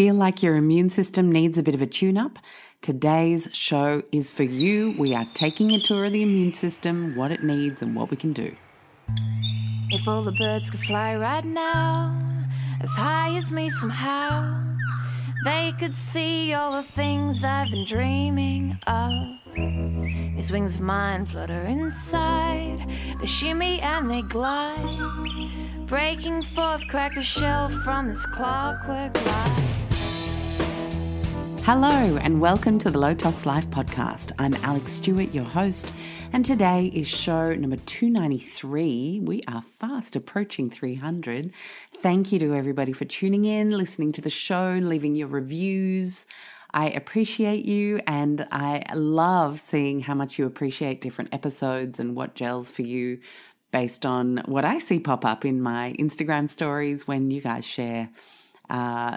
Feel like your immune system needs a bit of a tune-up? Today's show is for you. We are taking a tour of the immune system, what it needs and what we can do. If all the birds could fly right now, as high as me somehow, they could see all the things I've been dreaming of. These wings of mine flutter inside, they shimmy and they glide, breaking forth, crack the shell from this clockwork light. Hello and welcome to the Low Tox Life Podcast. I'm Alex Stewart, your host, and today is show number 293. We are fast approaching 300. Thank you to everybody for tuning in, listening to the show, leaving your reviews. I appreciate you, and I love seeing how much you appreciate different episodes and what gels for you based on what I see pop up in my Instagram stories when you guys share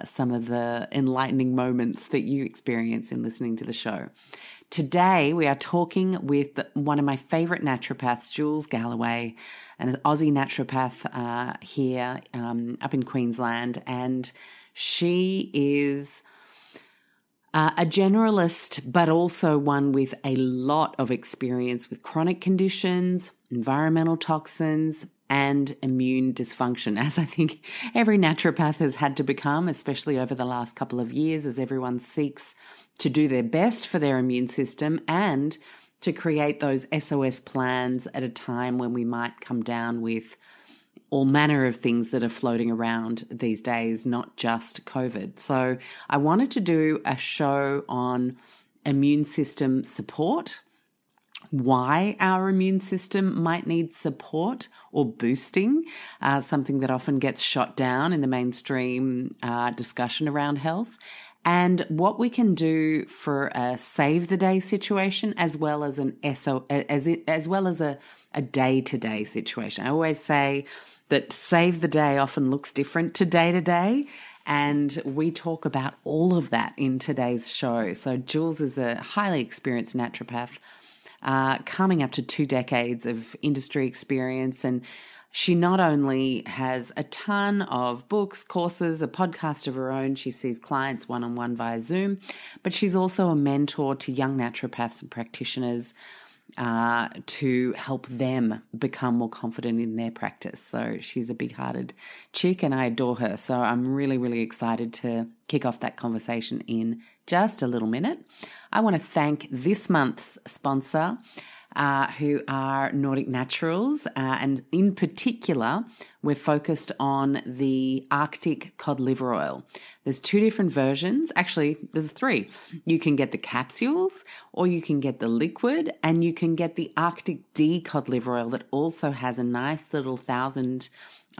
some of the enlightening moments that you experience in listening to the show. Today, we are talking with one of my favorite naturopaths, Jules Galloway, an Aussie naturopath here up in Queensland, and she is a generalist, but also one with a lot of experience with chronic conditions, environmental toxins, and immune dysfunction, as I think every naturopath has had to become, especially over the last couple of years, as everyone seeks to do their best for their immune system and to create those SOS plans at a time when we might come down with all manner of things that are floating around these days, not just COVID. So I wanted to do a show on immune system support, why our immune system might need support or boosting, something that often gets shot down in the mainstream discussion around health, and what we can do for a save the day situation as well as an a day-to-day situation. I always say that save the day often looks different to day, and we talk about all of that in today's show. So Jules is a highly experienced naturopath, coming up to 2 decades of industry experience, and she not only has a ton of books, courses, a podcast of her own, she sees clients one-on-one via Zoom, but she's also a mentor to young naturopaths and practitioners to help them become more confident in their practice. So she's a big-hearted chick and I adore her. So I'm really, really excited to kick off that conversation in just a little minute. I want to thank this month's sponsor, who are Nordic Naturals, and in particular, we're focused on the Arctic cod liver oil. There's 2 different versions. Actually, there's 3. You can get the capsules, or you can get the liquid, and you can get the Arctic D cod liver oil that also has a nice little 1,000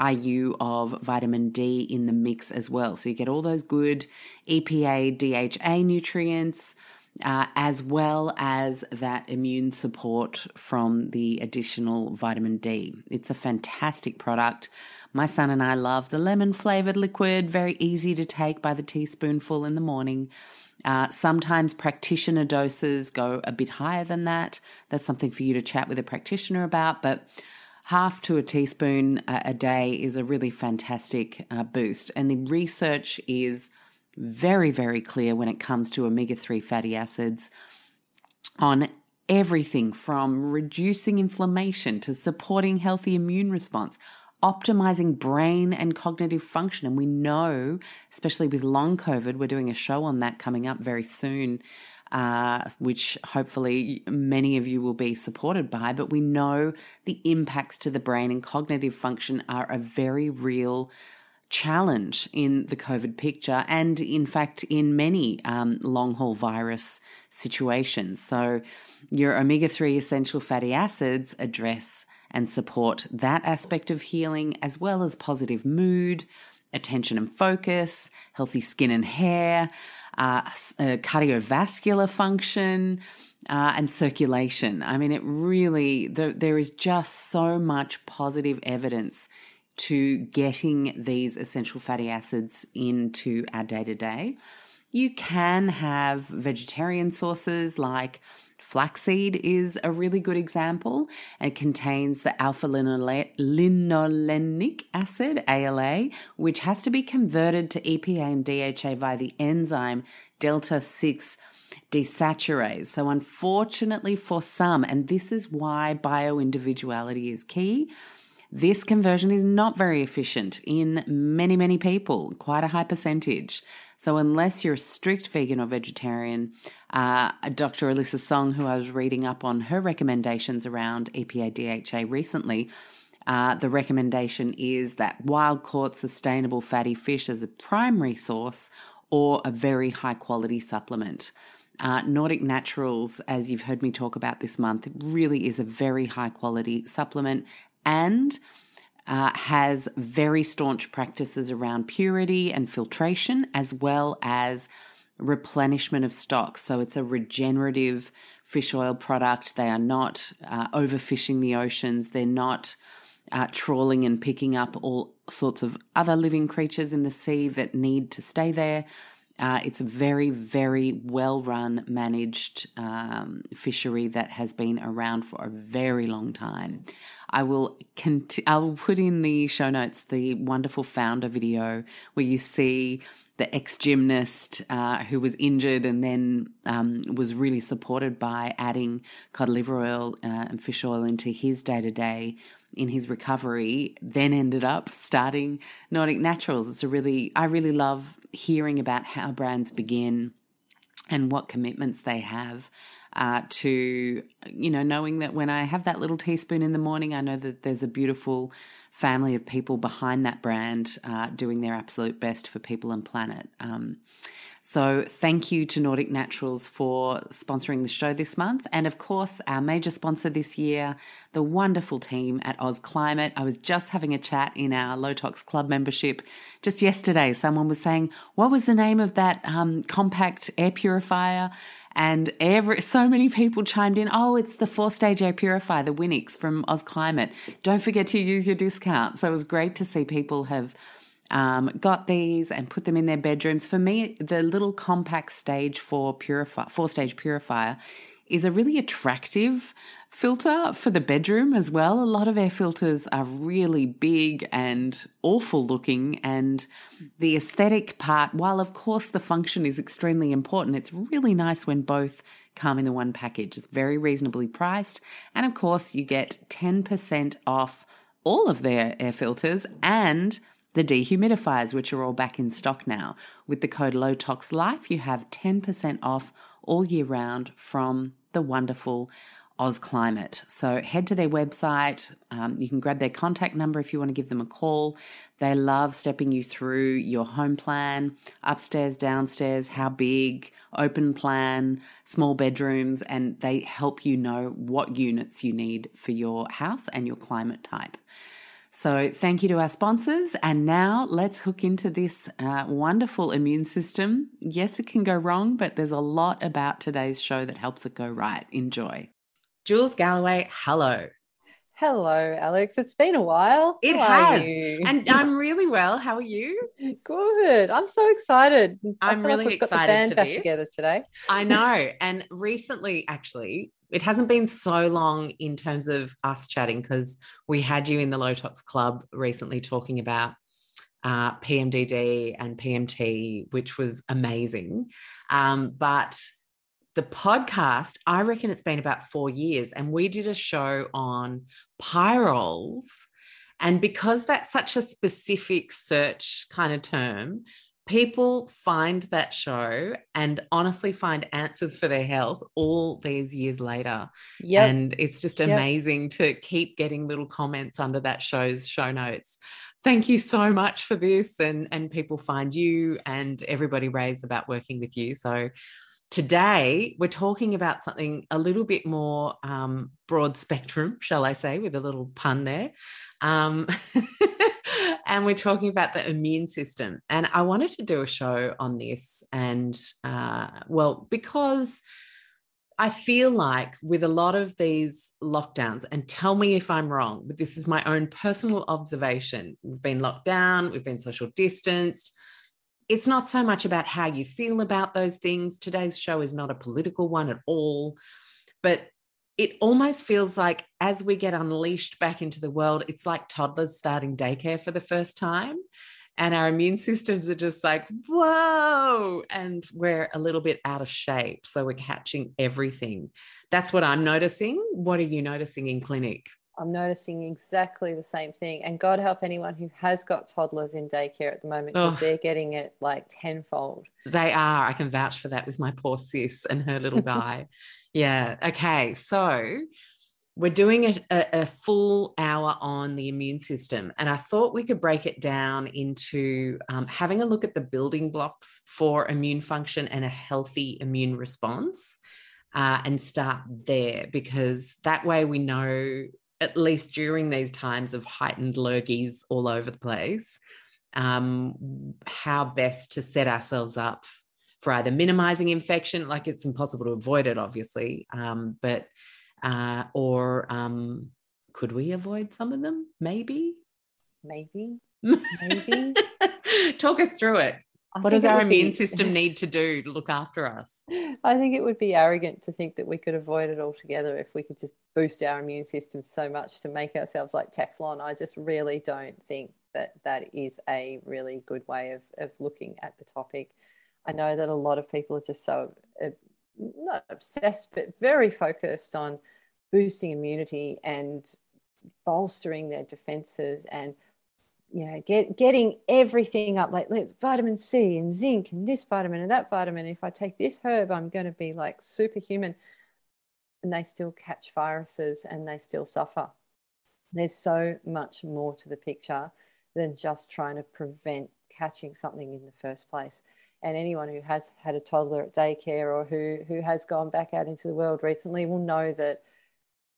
IU of vitamin D in the mix as well. So you get all those good EPA, DHA nutrients, as well as that immune support from the additional vitamin D. It's a fantastic product. My son and I love the lemon-flavored liquid, very easy to take by the teaspoonful in the morning. Sometimes practitioner doses go a bit higher than that. That's something for you to chat with a practitioner about, but half to a teaspoon a day is a really fantastic boost. And the research is very, very clear when it comes to omega-3 fatty acids on everything from reducing inflammation to supporting healthy immune response, optimizing brain and cognitive function. And we know, especially with long COVID, we're doing a show on that coming up very soon, which hopefully many of you will be supported by, but we know the impacts to the brain and cognitive function are a very real challenge in the COVID picture and, in fact, in many long-haul virus situations. So your omega-3 essential fatty acids address and support that aspect of healing, as well as positive mood, attention and focus, healthy skin and hair, cardiovascular function, and circulation. I mean, it really, there is just so much positive evidence to getting these essential fatty acids into our day-to-day. You can have vegetarian sources like flaxseed is a really good example. It contains the alpha-linolenic acid, ALA, which has to be converted to EPA and DHA via the enzyme delta-6 desaturase. So unfortunately for some, and this is why bioindividuality is key, this conversion is not very efficient in many, many people, quite a high percentage. So unless you're a strict vegan or vegetarian, Dr. Alyssa Song, who I was reading up on her recommendations around EPA DHA recently, the recommendation is that wild-caught sustainable fatty fish as a primary source or a very high-quality supplement. Nordic Naturals, as you've heard me talk about this month, really is a very high-quality supplement and has very staunch practices around purity and filtration, as well as replenishment of stocks. So it's a regenerative fish oil product. They are not overfishing the oceans. They're not trawling and picking up all sorts of other living creatures in the sea that need to stay there. It's a very, very well-run, managed fishery that has been around for a very long time. I will put in the show notes the wonderful founder video where you see the ex-gymnast who was injured and then was really supported by adding cod liver oil and fish oil into his day-to-day in his recovery, then ended up starting Nordic Naturals. I really love hearing about how brands begin and what commitments they have to, you know, knowing that when I have that little teaspoon in the morning, I know that there's a beautiful family of people behind that brand doing their absolute best for people and planet. So thank you to Nordic Naturals for sponsoring the show this month. And of course, our major sponsor this year, the wonderful team at AusClimate. I was just having a chat in our Low Tox Club membership just yesterday. Someone was saying, what was the name of that compact air purifier? And so many people chimed in, oh, it's the 4-stage air purifier, the Winix from AusClimate. Don't forget to use your discount. So it was great to see people have got these and put them in their bedrooms. For me, the little compact stage 4-stage purifier is a really attractive filter for the bedroom as well. A lot of air filters are really big and awful looking, and the aesthetic part, while of course the function is extremely important, it's really nice when both come in the one package. It's very reasonably priced, and of course you get 10% off all of their air filters and the dehumidifiers, which are all back in stock now. With the code LOWTOXLIFE, you have 10% off all year round from the wonderful AusClimate. So head to their website. You can grab their contact number if you want to give them a call. They love stepping you through your home plan, upstairs, downstairs, how big, open plan, small bedrooms, and they help you know what units you need for your house and your climate type. So thank you to our sponsors. And now let's hook into this wonderful immune system. Yes, it can go wrong, but there's a lot about today's show that helps it go right. Enjoy. Jules Galloway, hello. Hello, Alex. It's been a while. It has. And I'm really well. How are you? Good. I'm so excited. I'm really excited for this. Got the band back together today. I know. And recently, actually, it hasn't been so long in terms of us chatting because we had you in the Low Tox Club recently talking about PMDD and PMT, which was amazing. But the podcast, I reckon it's been about 4 years, and we did a show on pyrols. And because that's such a specific search kind of term, people find that show and honestly find answers for their health all these years later. Yep. And it's just amazing to keep getting little comments under that show's show notes. Thank you so much for this. And people find you, and everybody raves about working with you. So today we're talking about something a little bit more broad spectrum, shall I say, with a little pun there. And we're talking about the immune system. And I wanted to do a show on this. And, because I feel like with a lot of these lockdowns, and tell me if I'm wrong, but this is my own personal observation. We've been locked down. We've been social distanced. it's not so much about how you feel about those things. Today's show is not a political one at all, but it almost feels like as we get unleashed back into the world, it's like toddlers starting daycare for the first time. And our immune systems are just like, whoa, and we're a little bit out of shape. So we're catching everything. That's what I'm noticing. What are you noticing in clinic? I'm noticing exactly the same thing. And God help anyone who has got toddlers in daycare at the moment, because they're getting it like tenfold. They are. I can vouch for that with my poor sis and her little guy. Yeah. Okay. So we're doing a full hour on the immune system. And I thought we could break it down into having a look at the building blocks for immune function and a healthy immune response and start there, because that way we know, at least during these times of heightened lurgies all over the place, how best to set ourselves up for either minimizing infection, like it's impossible to avoid it, obviously, but could we avoid some of them? Maybe. Talk us through it. What does our immune system need to do to look after us? I think it would be arrogant to think that we could avoid it altogether if we could just boost our immune system so much to make ourselves like Teflon. I just really don't think that is a really good way of looking at the topic. I know that a lot of people are just so, not obsessed, but very focused on boosting immunity and bolstering their defences and, you know, getting everything up, like vitamin C and zinc and this vitamin and that vitamin. If I take this herb, I'm going to be like superhuman. And they still catch viruses and they still suffer. There's so much more to the picture than just trying to prevent catching something in the first place. And anyone who has had a toddler at daycare or who has gone back out into the world recently will know that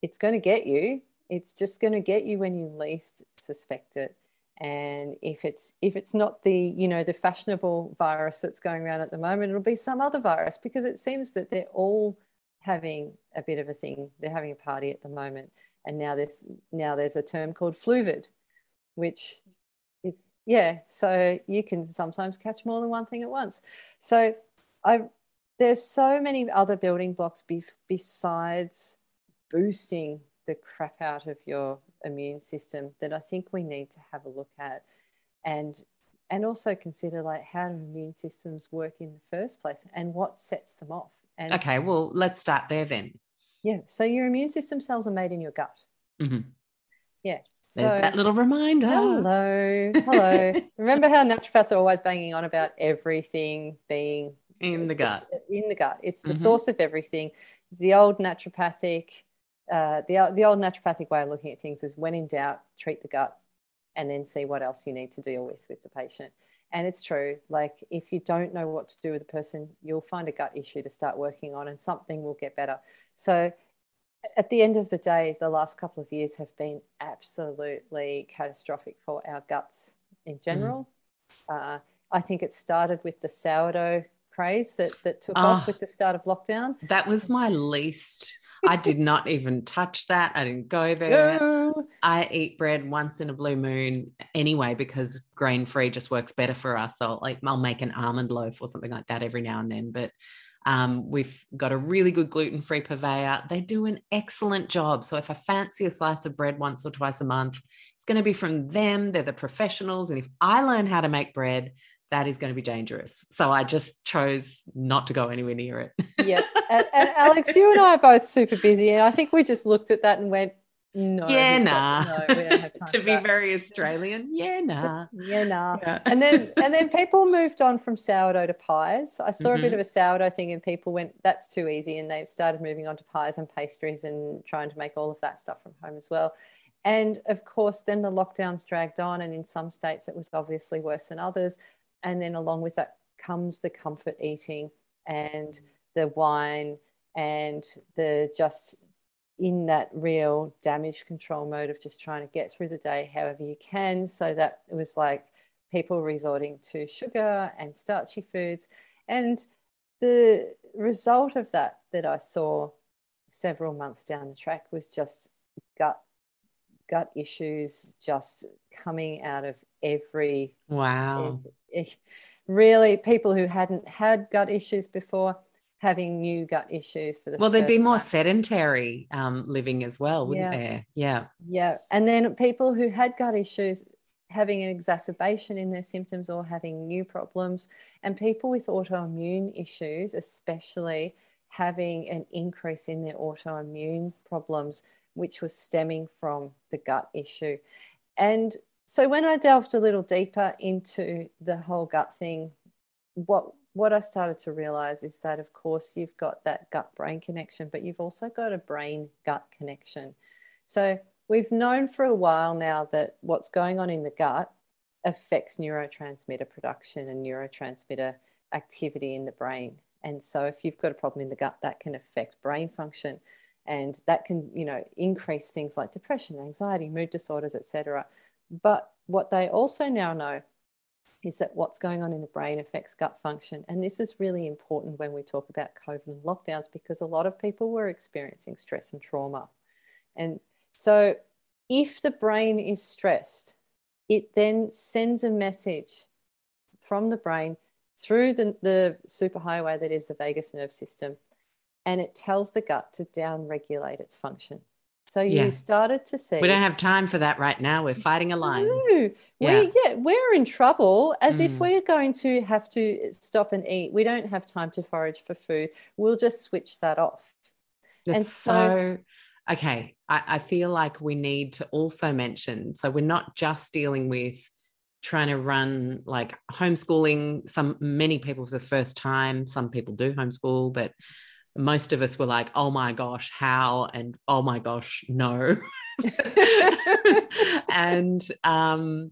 it's going to get you. It's just going to get you when you least suspect it. And if it's not the, you know, the fashionable virus that's going around at the moment, it'll be some other virus, because it seems that they're all having a bit of a thing. They're having a party at the moment. And now there's a term called fluvid, which is, yeah, so you can sometimes catch more than one thing at once. So there's so many other building blocks besides boosting the crap out of your immune system that I think we need to have a look at and also consider, like, how do immune systems work in the first place and what sets them off. And okay, well, let's start there then. Yeah, so your immune system cells are made in your gut. Mm-hmm. Yeah. So, there's that little reminder. Hello. Remember how naturopaths are always banging on about everything being in the gut. In the gut. It's the mm-hmm. source of everything. The old naturopathic way of looking at things was, when in doubt, treat the gut and then see what else you need to deal with the patient. And it's true. Like, if you don't know what to do with a person, you'll find a gut issue to start working on and something will get better. So at the end of the day, the last couple of years have been absolutely catastrophic for our guts in general. Mm. I think it started with the sourdough craze that took off with the start of lockdown. That was my least... I did not even touch that. I didn't go there. No. I eat bread once in a blue moon anyway, because grain-free just works better for us. So I'll make an almond loaf or something like that every now and then. But we've got a really good gluten-free purveyor. They do an excellent job. So if I fancy a slice of bread once or twice a month, it's going to be from them. They're the professionals. And if I learn how to make bread, that is going to be dangerous. So I just chose not to go anywhere near it. Yeah. And Alex, you and I are both super busy. And I think we just looked at that and went, no. Yeah, nah. No, we don't have time to be that. Very Australian. Yeah, nah. Yeah, nah. Yeah. And then people moved on from sourdough to pies. I saw mm-hmm. a bit of a sourdough thing and people went, that's too easy. And they've started moving on to pies and pastries and trying to make all of that stuff from home as well. And, of course, then the lockdowns dragged on, and in some states it was obviously worse than others. And then along with that comes the comfort eating and the wine and the just in that real damage control mode of just trying to get through the day however you can. So that it was like people resorting to sugar and starchy foods. And the result of that I saw several months down the track was just gut issues just coming out of every wow. really people who hadn't had gut issues before having new gut issues for the well, they'd be more sedentary living as well, wouldn't they? Yeah. Yeah. And then people who had gut issues having an exacerbation in their symptoms or having new problems, and people with autoimmune issues especially having an increase in their autoimmune problems, which was stemming from the gut issue. And so when I delved a little deeper into the whole gut thing, what I started to realize is that, of course, you've got that gut-brain connection, but you've also got a brain-gut connection. So we've known for a while now that what's going on in the gut affects neurotransmitter production and neurotransmitter activity in the brain. And so if you've got a problem in the gut, that can affect brain function, and that can, you know, increase things like depression, anxiety, mood disorders, etc. But what they also now know is that what's going on in the brain affects gut function. And this is really important when we talk about COVID and lockdowns, because a lot of people were experiencing stress and trauma. And so if the brain is stressed, it then sends a message from the brain through the superhighway that is the vagus nerve system, and it tells the gut to downregulate its function. So you started to see... We don't have time for that right now. We're fighting a line. No. Yeah. We're in trouble, as if we're going to have to stop and eat. We don't have time to forage for food. We'll just switch that off. That's and so... Okay, I feel like we need to also mention, so we're not just dealing with trying to run like homeschooling. Many people for the first time, some people do homeschool, but most of us were like, oh my gosh, how? And oh my gosh, no. And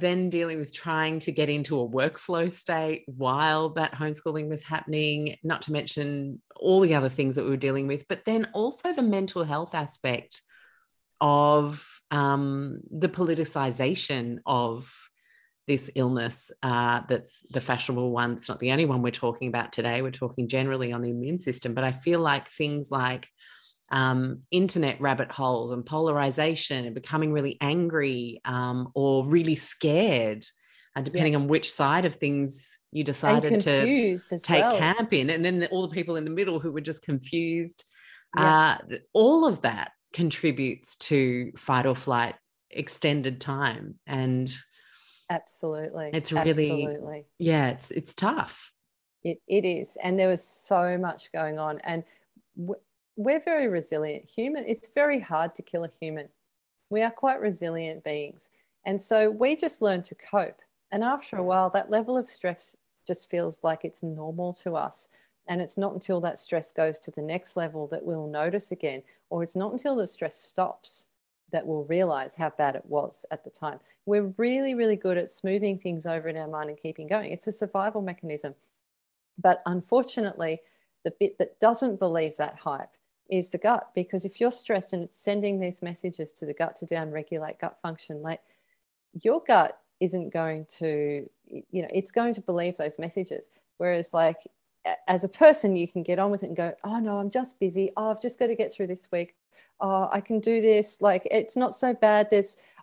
then dealing with trying to get into a workflow state while that homeschooling was happening, not to mention all the other things that we were dealing with, but then also the mental health aspect of the politicization of this illness that's the fashionable one. It's not the only one we're talking about today. We're talking generally on the immune system, but I feel like things like internet rabbit holes and polarization and becoming really angry or really scared, and depending on which side of things you decided to take camp in, and then all the people in the middle who were just confused, all of that contributes to fight or flight extended time. And absolutely, it's really it's tough. It is, and there was so much going on, and we're very resilient human. It's very hard to kill a human. We are quite resilient beings. And so we just learn to cope. And after a while, that level of stress just feels like it's normal to us. And it's not until that stress goes to the next level that we'll notice again, or it's not until the stress stops that we'll realize how bad it was at the time. We're really, really good at smoothing things over in our mind and keeping going. It's a survival mechanism. But unfortunately, the bit that doesn't believe that hype is the gut, because if you're stressed and it's sending these messages to the gut to downregulate gut function, like your gut isn't going to, you know, it's going to believe those messages. Whereas like as a person, you can get on with it and go, oh no, I'm just busy. Oh, I've just got to get through this week. Oh, I can do this. Like it's not so bad.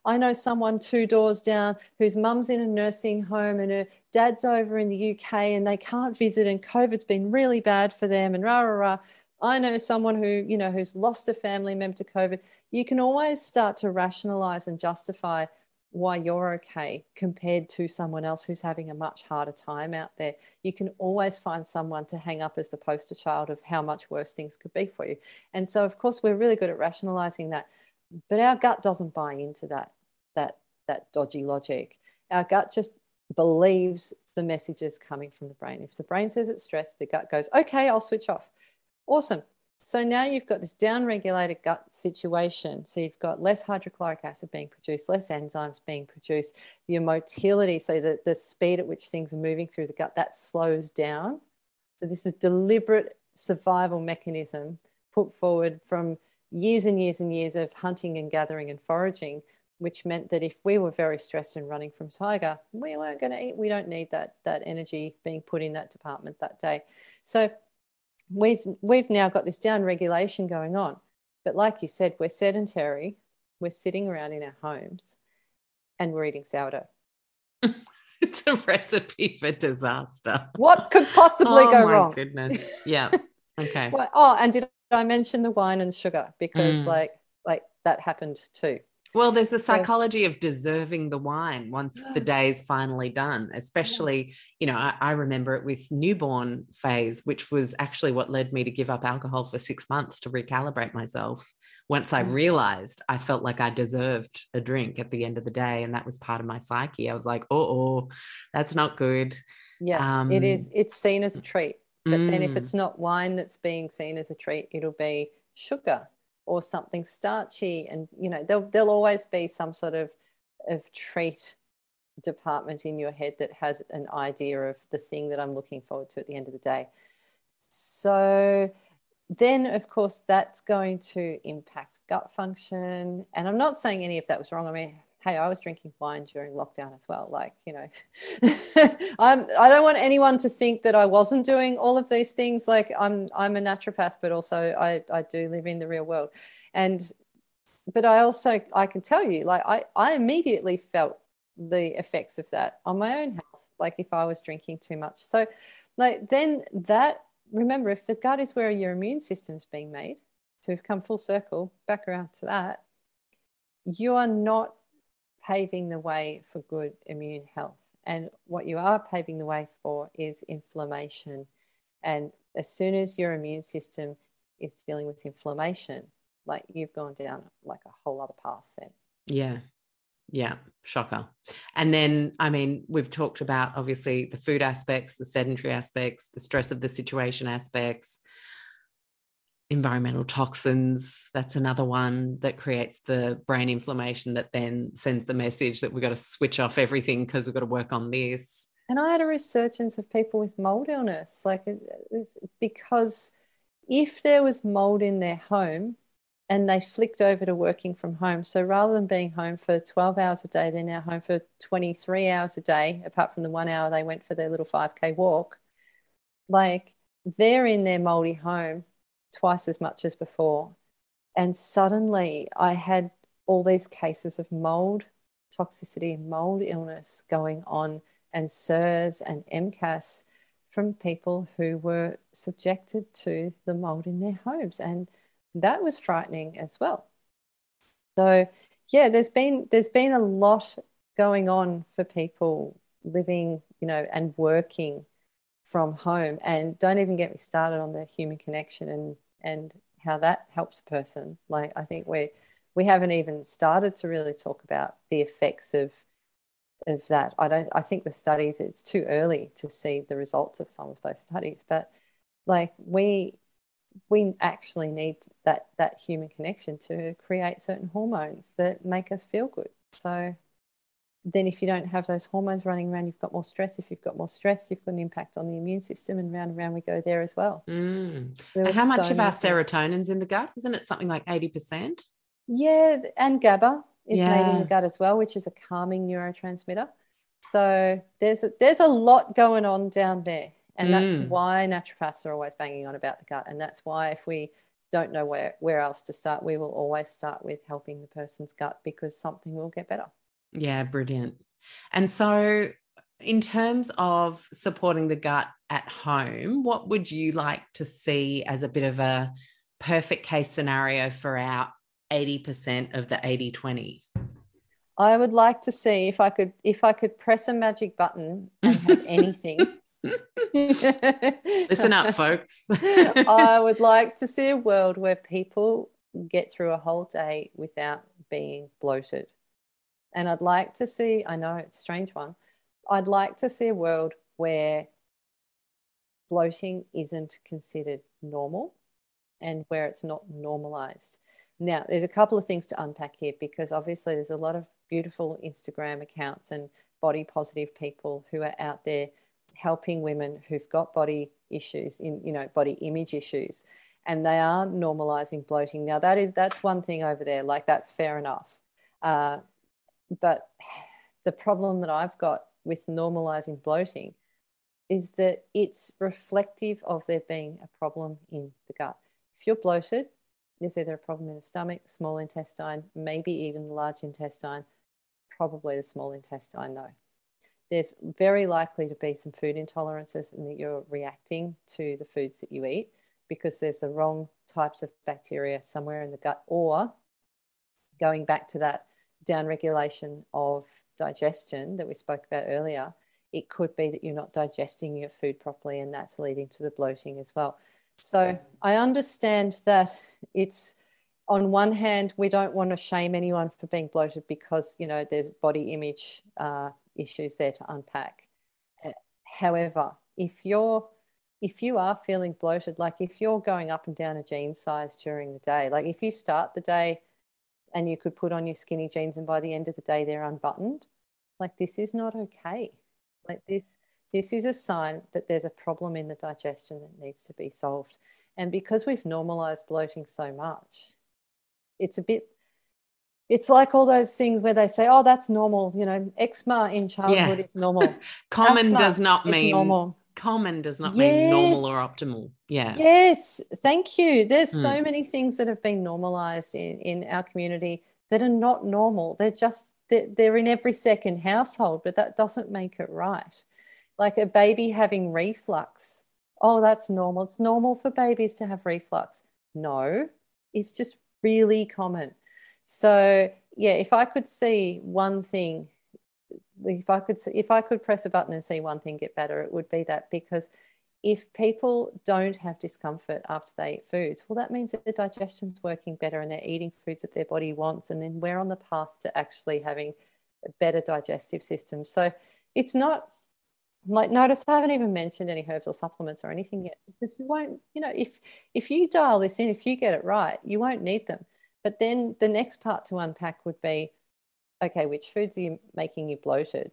I know someone 2 doors down whose mum's in a nursing home and her dad's over in the UK and they can't visit and COVID's been really bad for them and rah, rah, rah. I know someone who, you know, who's lost a family member to COVID. You can always start to rationalize and justify why you're okay compared to someone else who's having a much harder time out there. You can always find someone to hang up as the poster child of how much worse things could be for you. And so, of course, we're really good at rationalizing that, but our gut doesn't buy into that dodgy logic. Our gut just believes the messages coming from the brain. If the brain says it's stressed, the gut goes, okay, I'll switch off. Awesome. So now you've got this downregulated gut situation. So you've got less hydrochloric acid being produced, less enzymes being produced, your motility, so the speed at which things are moving through the gut, that slows down. So this is deliberate survival mechanism put forward from years and years and years of hunting and gathering and foraging, which meant that if we were very stressed and running from tiger, we weren't going to eat. We don't need that energy being put in that department that day. So we've now got this down regulation going on. But like you said, we're sedentary. We're sitting around in our homes and we're eating sourdough. It's a recipe for disaster. What could possibly go wrong? Oh, my goodness. Yeah. Okay. Well, and did I mention the wine and sugar? Because like that happened too. Well, there's the psychology of deserving the wine once the day's finally done, especially, you know, I remember it with newborn phase, which was actually what led me to give up alcohol for 6 months to recalibrate myself. Once I realized I felt like I deserved a drink at the end of the day, and that was part of my psyche. I was like, oh, that's not good. Yeah, it is. It's seen as a treat. But then if it's not wine that's being seen as a treat, it'll be sugar or something starchy, and you know there'll always be some sort of treat department in your head that has an idea of the thing that I'm looking forward to at the end of the day. So then of course that's going to impact gut function, and I'm not saying any of that was wrong. I mean, hey, I was drinking wine during lockdown as well. Like, you know, I don't want anyone to think that I wasn't doing all of these things. Like I'm a naturopath, but also I do live in the real world. But I can tell you, like I immediately felt the effects of that on my own health, like if I was drinking too much. So like then that, remember, if the gut is where your immune system's being made, to come full circle back around to that, you are not paving the way for good immune health, and what you are paving the way for is inflammation. And as soon as your immune system is dealing with inflammation, like you've gone down like a whole other path then. Yeah shocker. And then I mean, we've talked about obviously the food aspects, the sedentary aspects, the stress of the situation aspects, environmental toxins. That's another one that creates the brain inflammation that then sends the message that we've got to switch off everything because we've got to work on this. And I had a resurgence of people with mold illness, like because if there was mold in their home and they flicked over to working from home, so rather than being home for 12 hours a day, they're now home for 23 hours a day, apart from the 1 hour they went for their little 5K walk. Like they're in their moldy home twice as much as before, and suddenly I had all these cases of mold toxicity, mold illness going on, and SIRS and MCAS from people who were subjected to the mold in their homes, and that was frightening as well. So yeah, there's been a lot going on for people living, you know, and working from home. And don't even get me started on the human connection and how that helps a person. Like I think we haven't even started to really talk about the effects of that. I think the studies, it's too early to see the results of some of those studies, but like we actually need that human connection to create certain hormones that make us feel good. So then if you don't have those hormones running around, you've got more stress. If you've got more stress, you've got an impact on the immune system, and round we go there as well. And how much of our serotonin's in the gut? Isn't it something like 80%? Yeah, and GABA is made in the gut as well, which is a calming neurotransmitter. So there's a lot going on down there, and that's why naturopaths are always banging on about the gut, and that's why if we don't know where else to start, we will always start with helping the person's gut, because something will get better. Yeah, brilliant. And so in terms of supporting the gut at home, what would you like to see as a bit of a perfect case scenario for our 80% of the 80-20? I would like to see if I could press a magic button and have anything. Listen up, folks. I would like to see a world where people get through a whole day without being bloated. And I'd like to see, I know it's a strange one, I'd like to see a world where bloating isn't considered normal and where it's not normalised. Now, there's a couple of things to unpack here, because obviously there's a lot of beautiful Instagram accounts and body positive people who are out there helping women who've got body issues, body image issues, and they are normalising bloating. Now, that's one thing over there, like that's fair enough. But the problem that I've got with normalising bloating is that it's reflective of there being a problem in the gut. If you're bloated, there's either a problem in the stomach, small intestine, maybe even the large intestine, probably the small intestine though. there's very likely to be some food intolerances and that you're reacting to the foods that you eat because there's the wrong types of bacteria somewhere in the gut, or going back to that downregulation of digestion that we spoke about earlier, it could be that you're not digesting your food properly and that's leading to the bloating as well. So I understand that it's, on one hand, we don't want to shame anyone for being bloated because, you know, there's body image issues there to unpack. However, if you are feeling bloated, like if you're going up and down a jean size during the day, like if you start the day and you could put on your skinny jeans and by the end of the day they're unbuttoned, like this is not okay. Like this is a sign that there's a problem in the digestion that needs to be solved. And because we've normalized bloating so much, it's like all those things where they say, oh, that's normal. You know, eczema in childhood is normal. Common does not mean normal or optimal. Yeah. Yes. Thank you. There's so many things that have been normalized in our community that are not normal. They're in every second household, but that doesn't make it right. Like a baby having reflux. Oh, that's normal. It's normal for babies to have reflux. No, it's just really common. So, yeah, if I could see one thing, if I could press a button and see one thing get better, it would be that, because if people don't have discomfort after they eat foods, well, that means that their digestion's working better and they're eating foods that their body wants, and then we're on the path to actually having a better digestive system. So it's not... like, notice I haven't even mentioned any herbs or supplements or anything yet, because you won't, you know, if you dial this in, if you get it right, you won't need them. But then the next part to unpack would be, okay, which foods are you making you bloated?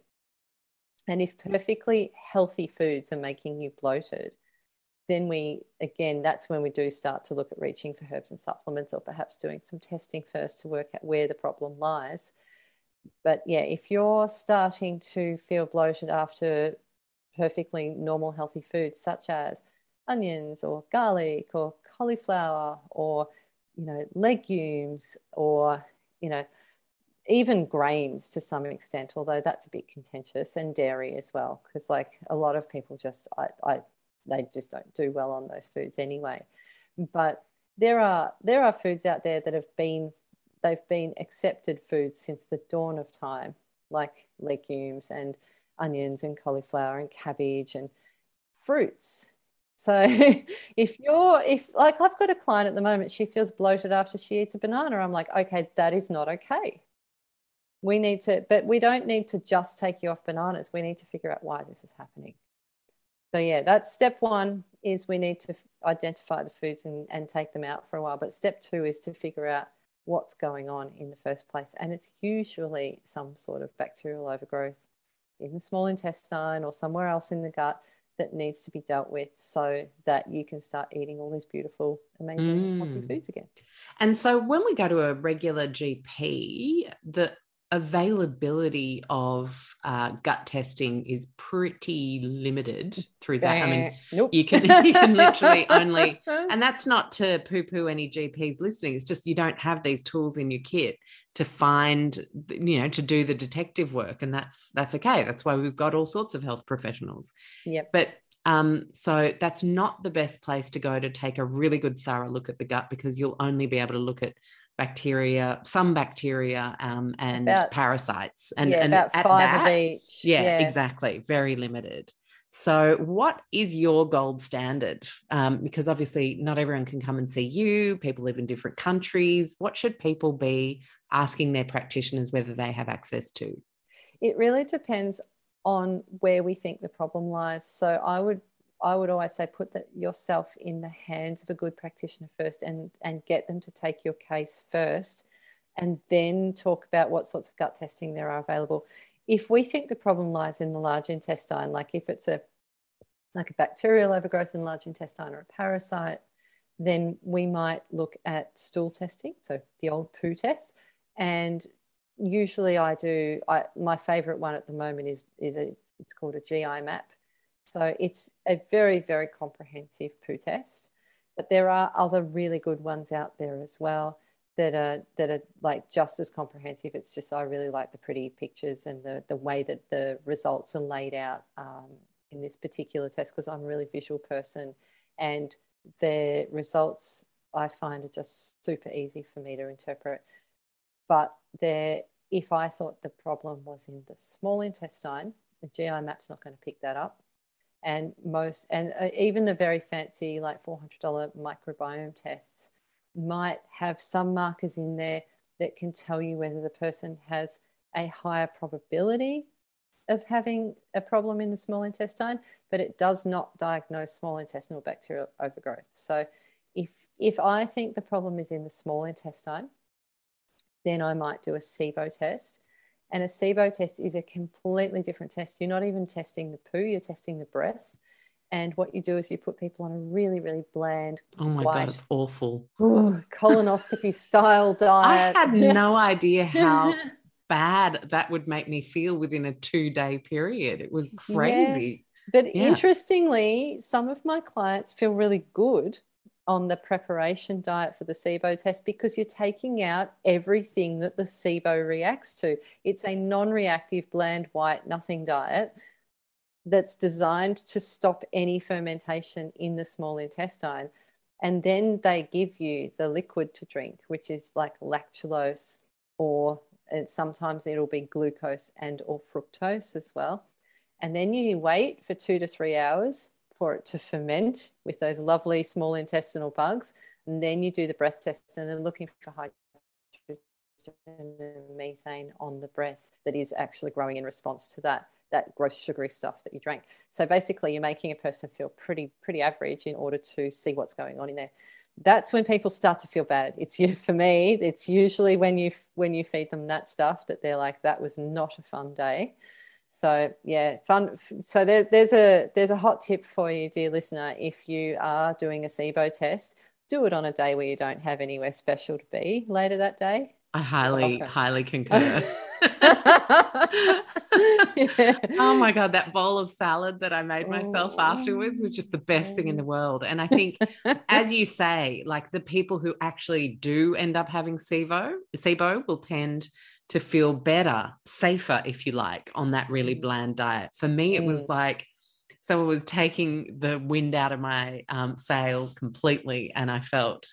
And if perfectly healthy foods are making you bloated, then that's when we do start to look at reaching for herbs and supplements, or perhaps doing some testing first to work out where the problem lies. But yeah, if you're starting to feel bloated after perfectly normal healthy foods such as onions or garlic or cauliflower or, you know, legumes or, you know, even grains to some extent, although that's a bit contentious, and dairy as well, because like a lot of people just they just don't do well on those foods anyway. But there are foods out there that they've been accepted foods since the dawn of time, like legumes and onions and cauliflower and cabbage and fruits. So if I've got a client at the moment, she feels bloated after she eats a banana. I'm like, okay, that is not okay. We don't need to just take you off bananas. We need to figure out why this is happening. So yeah, that's step one, is we need to identify the foods and take them out for a while. But step two is to figure out what's going on in the first place. And it's usually some sort of bacterial overgrowth in the small intestine or somewhere else in the gut that needs to be dealt with, so that you can start eating all these beautiful, amazing, healthy foods again. And so when we go to a regular GP, the availability of gut testing is pretty limited through that. I mean, nope. you can literally only, and that's not to poo-poo any GPs listening. It's just you don't have these tools in your kit to find, you know, to do the detective work, and that's okay. That's why we've got all sorts of health professionals. Yeah. But so that's not the best place to go to take a really good thorough look at the gut, because you'll only be able to look at some bacteria and about, parasites and about 5 of each. Yeah, exactly. Very limited. So what is your gold standard? Because obviously not everyone can come and see you. People live in different countries. What should people be asking their practitioners whether they have access to? It really depends on where we think the problem lies. So I would always say put yourself in the hands of a good practitioner first, and get them to take your case first, and then talk about what sorts of gut testing there are available. If we think the problem lies in the large intestine, like if it's a bacterial overgrowth in the large intestine or a parasite, then we might look at stool testing, so the old poo test. And usually my favourite one at the moment it's called a GI map. So it's a very, very comprehensive poo test, but there are other really good ones out there as well. that are like just as comprehensive. It's just, I really like the pretty pictures and the way that the results are laid out in this particular test, because I'm a really visual person, and the results I find are just super easy for me to interpret. But if I thought the problem was in the small intestine, the GI map's not going to pick that up. And even the very fancy, like $400 microbiome tests might have some markers in there that can tell you whether the person has a higher probability of having a problem in the small intestine, but it does not diagnose small intestinal bacterial overgrowth. So if I think the problem is in the small intestine, then I might do a SIBO test. And a SIBO test is a completely different test. You're not even testing the poo, you're testing the breath. And what you do is you put people on a really, really bland, God, it's awful. Colonoscopy-style diet. I had no idea how bad that would make me feel within a 2-day period. It was crazy. Yeah. But interestingly, some of my clients feel really good on the preparation diet for the SIBO test, because you're taking out everything that the SIBO reacts to. It's a non-reactive, bland, white, nothing diet that's designed to stop any fermentation in the small intestine. And then they give you the liquid to drink, which is like lactulose, or sometimes it'll be glucose and or fructose as well. And then you wait for 2 to 3 hours for it to ferment with those lovely small intestinal bugs. And then you do the breath tests, and they're looking for hydrogen and methane on the breath that is actually growing in response to that gross sugary stuff that you drank. So basically you're making a person feel pretty average in order to see what's going on in there. That's when people start to feel bad. For me, it's usually when you feed them that stuff that they're like, that was not a fun day. So yeah, fun. So there's a hot tip for you, dear listener. If you are doing a SIBO test, do it on a day where you don't have anywhere special to be later that day. I highly concur. Yeah. Oh my God, that bowl of salad that I made myself afterwards was just the best thing in the world. And I think, as you say, like the people who actually do end up having SIBO will tend to feel better, safer, if you like, on that really bland diet. For me, it was like someone was taking the wind out of my sails completely, and I felt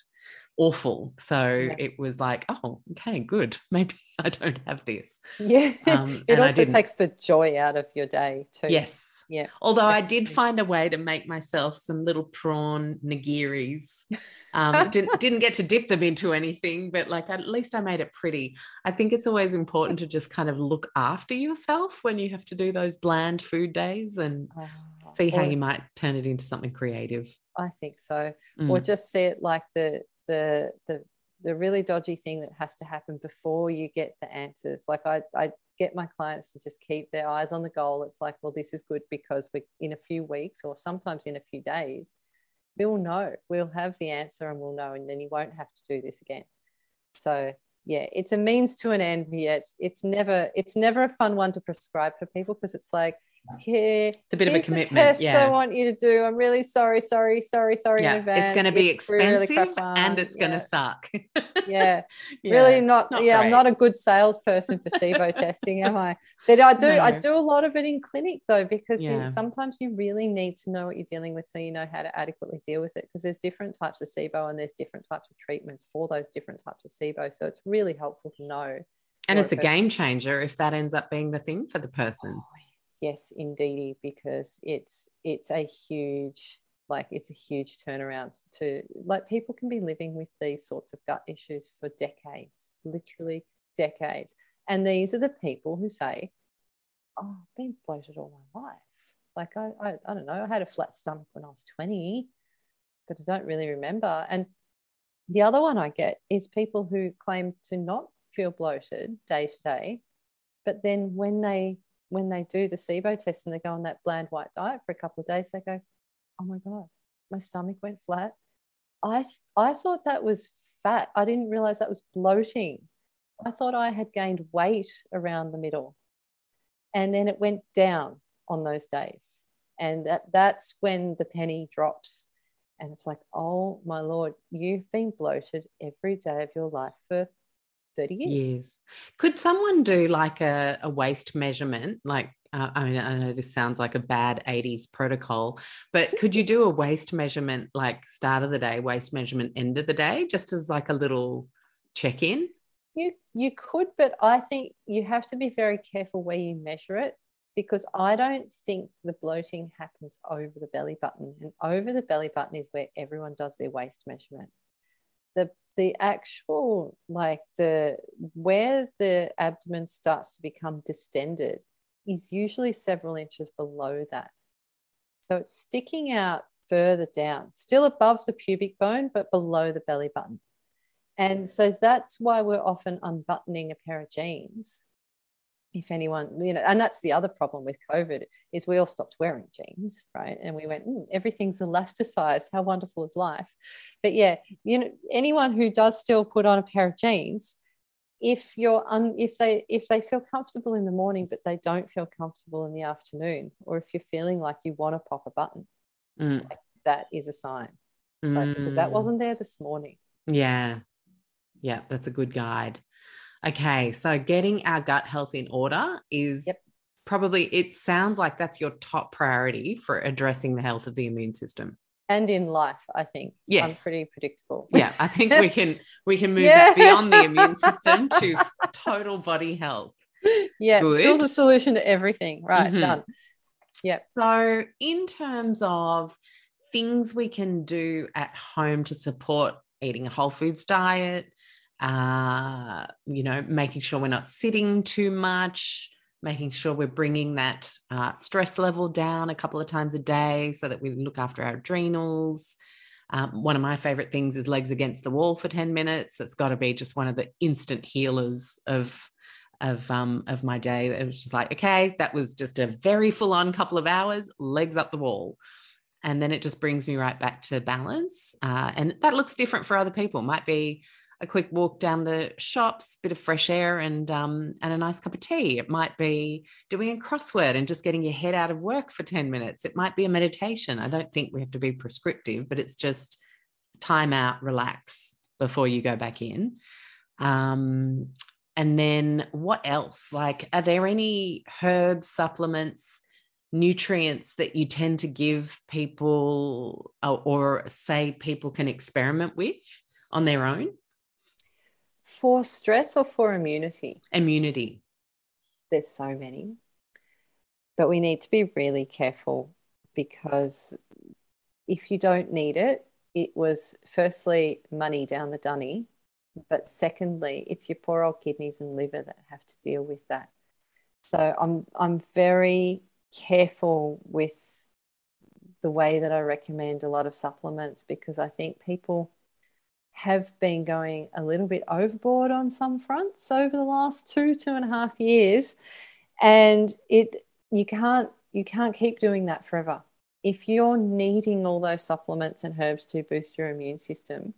awful. So it was like, oh, okay, good. Maybe I don't have this. Yeah. It also takes the joy out of your day too. Yes. Yeah. Although I did find a way to make myself some little prawn nigiris. Didn't get to dip them into anything, but like at least I made it pretty. I think it's always important to just kind of look after yourself when you have to do those bland food days and see how you might turn it into something creative. I think so. Or just see it like the really dodgy thing that has to happen before you get the answers. Like I get my clients to just keep their eyes on the goal. It's like, well, this is good because we're in a few weeks or sometimes in a few days, we'll know, we'll have the answer and we'll know, and then you won't have to do this again. So yeah, it's a means to an end. Yeah, it's never a fun one to prescribe for people, because it's like, here, it's a bit of a commitment. I want you to do. I'm really sorry in advance. It's going to be expensive really and it's going to suck. Really not I'm not a good salesperson for SIBO testing, am I? But I do a lot of it in clinic though, because sometimes you really need to know what you're dealing with so you know how to adequately deal with it, because there's different types of SIBO and there's different types of treatments for those different types of SIBO. So it's really helpful to know. And it's a game changer if that ends up being the thing for the person. Yes, indeedy, because it's a huge turnaround to, like, people can be living with these sorts of gut issues for decades, literally decades. And these are the people who say, oh, I've been bloated all my life. Like, I don't know, I had a flat stomach when I was 20, but I don't really remember. And the other one I get is people who claim to not feel bloated day to day, but then when they do the SIBO test and they go on that bland white diet for a couple of days, they go, oh my God, my stomach went flat. I thought that was fat. I didn't realize that was bloating. I thought I had gained weight around the middle. And then it went down on those days. And that's when the penny drops. And it's like, oh my Lord, you've been bloated every day of your life for 30 years. Yes. Could someone do like a waist measurement? Like, I mean, I know this sounds like a bad 80s protocol, but could you do a waist measurement, like start of the day, waist measurement, end of the day, just as like a little check-in? You could, but I think you have to be very careful where you measure it, because I don't think the bloating happens over the belly button, and over the belly button is where everyone does their waist measurement. The actual, like the, where the abdomen starts to become distended is usually several inches below that. So it's sticking out further down, still above the pubic bone, but below the belly button. And so that's why we're often unbuttoning a pair of jeans. If anyone, you know, and that's the other problem with COVID is we all stopped wearing jeans, right? And we went, everything's elasticized. How wonderful is life? But yeah, you know, anyone who does still put on a pair of jeans, if they feel comfortable in the morning, but they don't feel comfortable in the afternoon, or if you're feeling like you want to pop a button, like that is a sign, right? Because that wasn't there this morning. Yeah, that's a good guide. Okay, so getting our gut health in order is probably, it sounds like that's your top priority for addressing the health of the immune system. And in life, I think. Yes. I'm pretty predictable. Yeah, I think we can move that beyond the immune system to total body health. Yeah, Jules' a solution to everything. Right, done. Yeah. So in terms of things we can do at home to support eating a whole foods diet, you know, making sure we're not sitting too much, making sure we're bringing that stress level down a couple of times a day so that we look after our adrenals. One of my favorite things is legs against the wall for 10 minutes. That's got to be just one of the instant healers of my day. It was just like, okay, that was just a very full-on couple of hours, legs up the wall. And then it just brings me right back to balance. And that looks different for other people. Might be a quick walk down the shops, bit of fresh air and a nice cup of tea. It might be doing a crossword and just getting your head out of work for 10 minutes. It might be a meditation. I don't think we have to be prescriptive, but it's just time out, relax before you go back in. And then what else? Like, are there any herbs, supplements, nutrients that you tend to give people or say people can experiment with on their own? For stress or for immunity? Immunity. There's so many. But we need to be really careful, because if you don't need it, it was firstly money down the dunny, but secondly, it's your poor old kidneys and liver that have to deal with that. So I'm very careful with the way that I recommend a lot of supplements, because I think people have been going a little bit overboard on some fronts over the last two and a half years, and you can't keep doing that forever. If you're needing all those supplements and herbs to boost your immune system,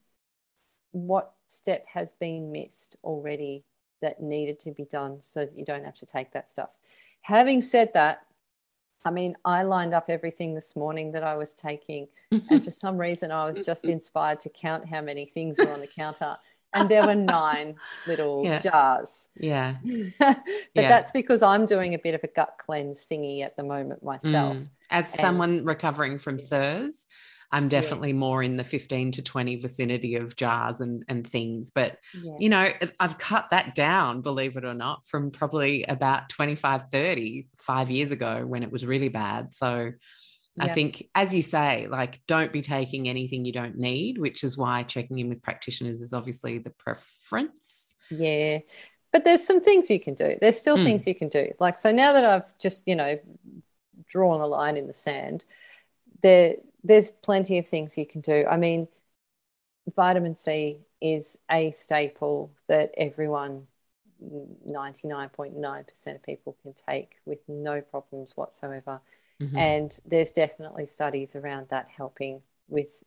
what step has been missed already that needed to be done so that you don't have to take that stuff? Having said that, I mean, I lined up everything this morning that I was taking, and for some reason I was just inspired to count how many things were on the counter, and there were 9 little jars. Yeah. But that's because I'm doing a bit of a gut cleanse thingy at the moment myself. As someone recovering from SIRS, I'm definitely more in the 15 to 20 vicinity of jars and things. But, you know, I've cut that down, believe it or not, from probably about 25, 30, 5 years ago when it was really bad. So I think, as you say, like, don't be taking anything you don't need, which is why checking in with practitioners is obviously the preference. Yeah. But there's some things you can do. There's still things you can do. Like, so now that I've just, you know, drawn a line in the sand, there's plenty of things you can do. I mean, vitamin C is a staple that everyone, 99.9% of people, can take with no problems whatsoever. And there's definitely studies around that helping with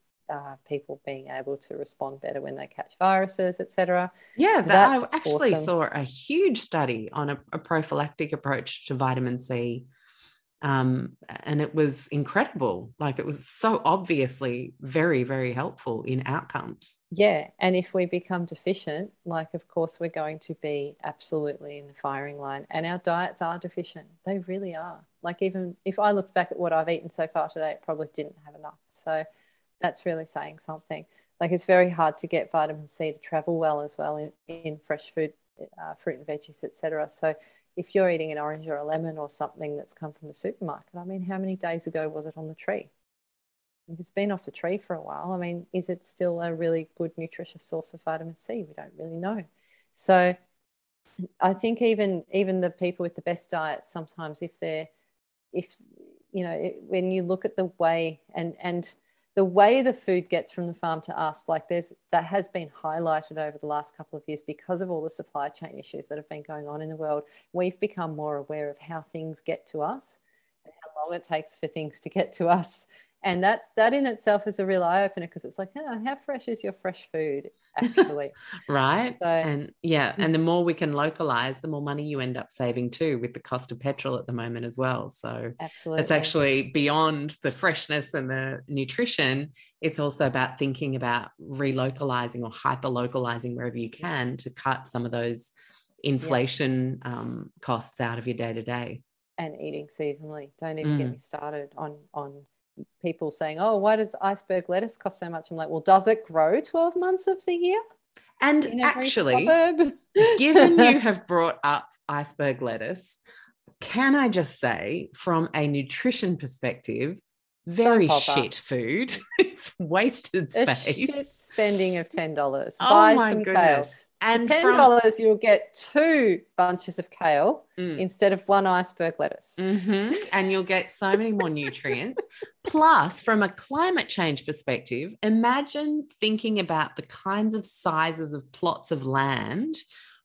people being able to respond better when they catch viruses, etc. Yeah, I actually saw a huge study on a prophylactic approach to vitamin C And it was incredible. Like, it was so obviously very, very helpful in outcomes. Yeah. And if we become deficient, like, of course, we're going to be absolutely in the firing line, and our diets are deficient. They really are. Like, even if I looked back at what I've eaten so far today, it probably didn't have enough. So that's really saying something. Like, it's very hard to get vitamin C to travel well as well in fresh food, fruit and veggies, etc. So if you're eating an orange or a lemon or something that's come from the supermarket, I mean, how many days ago was it on the tree? If it's been off the tree for a while, I mean, is it still a really good nutritious source of vitamin C? We don't really know. So I think even the people with the best diets, sometimes when you look at the way and the way the food gets from the farm to us, like, that has been highlighted over the last couple of years because of all the supply chain issues that have been going on in the world. We've become more aware of how things get to us and how long it takes for things to get to us. And that in itself is a real eye-opener, because it's like, oh, how fresh is your fresh food actually? Right. So, and the more we can localise, the more money you end up saving too, with the cost of petrol at the moment as well. So absolutely, it's actually beyond the freshness and the nutrition. It's also about thinking about relocalising or hyper-localising wherever you can to cut some of those inflation costs out of your day-to-day. And eating seasonally. Don't even get me started on people saying, oh, why does iceberg lettuce cost so much? I'm like, well, does it grow 12 months of the year? And actually, given you have brought up iceberg lettuce, can I just say, from a nutrition perspective, very shit food. It's wasted space. A shit spending of $10. Oh, buy some kale. And $10, you'll get 2 bunches of kale instead of 1 iceberg lettuce. Mm-hmm. And you'll get so many more nutrients. Plus, from a climate change perspective, imagine thinking about the kinds of sizes of plots of land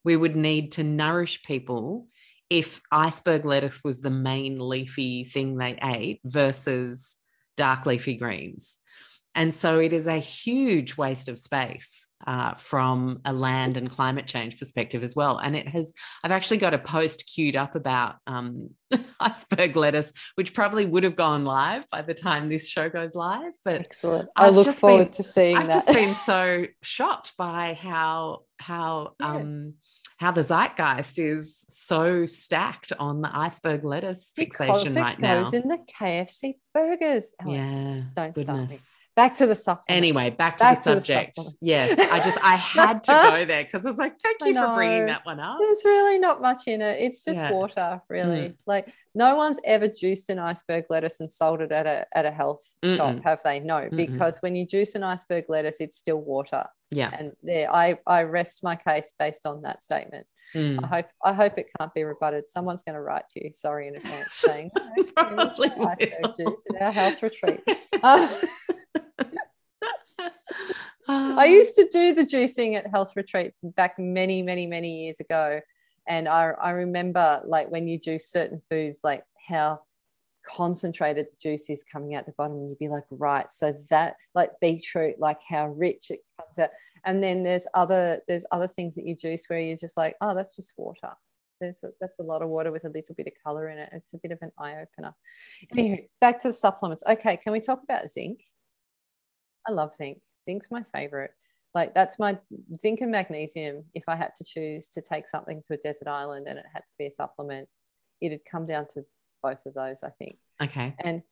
we would need to nourish people if iceberg lettuce was the main leafy thing they ate versus dark leafy greens. And so it is a huge waste of space from a land and climate change perspective as well. And I've actually got a post queued up about iceberg lettuce, which probably would have gone live by the time this show goes live. But excellent. I look forward to seeing that. I've just been so shocked by how the zeitgeist is so stacked on the iceberg lettuce fixation right now. Because it goes in the KFC burgers, Alex. Yeah, don't start me. Back to the subject. Anyway, back to the subject. Yes, I had to go there because I was like, thank you for bringing that one up. There's really not much in it. It's just water, really. Like, no one's ever juiced an iceberg lettuce and sold it at a health shop, have they? No, because when you juice an iceberg lettuce, it's still water. Yeah. And there, I rest my case based on that statement. I hope it can't be rebutted. Someone's going to write to you, sorry in advance, saying, probably iceberg juice at our health retreat. I used to do the juicing at health retreats back many, many, many years ago. And I remember, like, when you juice certain foods, like how concentrated the juice is coming out the bottom, and you'd be like, right, so that, like beetroot, like how rich it comes out. And then there's other things that you juice where you're just like, oh, that's just water. That's a lot of water with a little bit of colour in it. It's a bit of an eye-opener. Anywho, back to the supplements. Okay, can we talk about zinc? I love zinc. Zinc's my favorite. Like, that's my zinc and magnesium. If I had to choose to take something to a desert island and it had to be a supplement, it'd come down to both of those, I think. Okay. And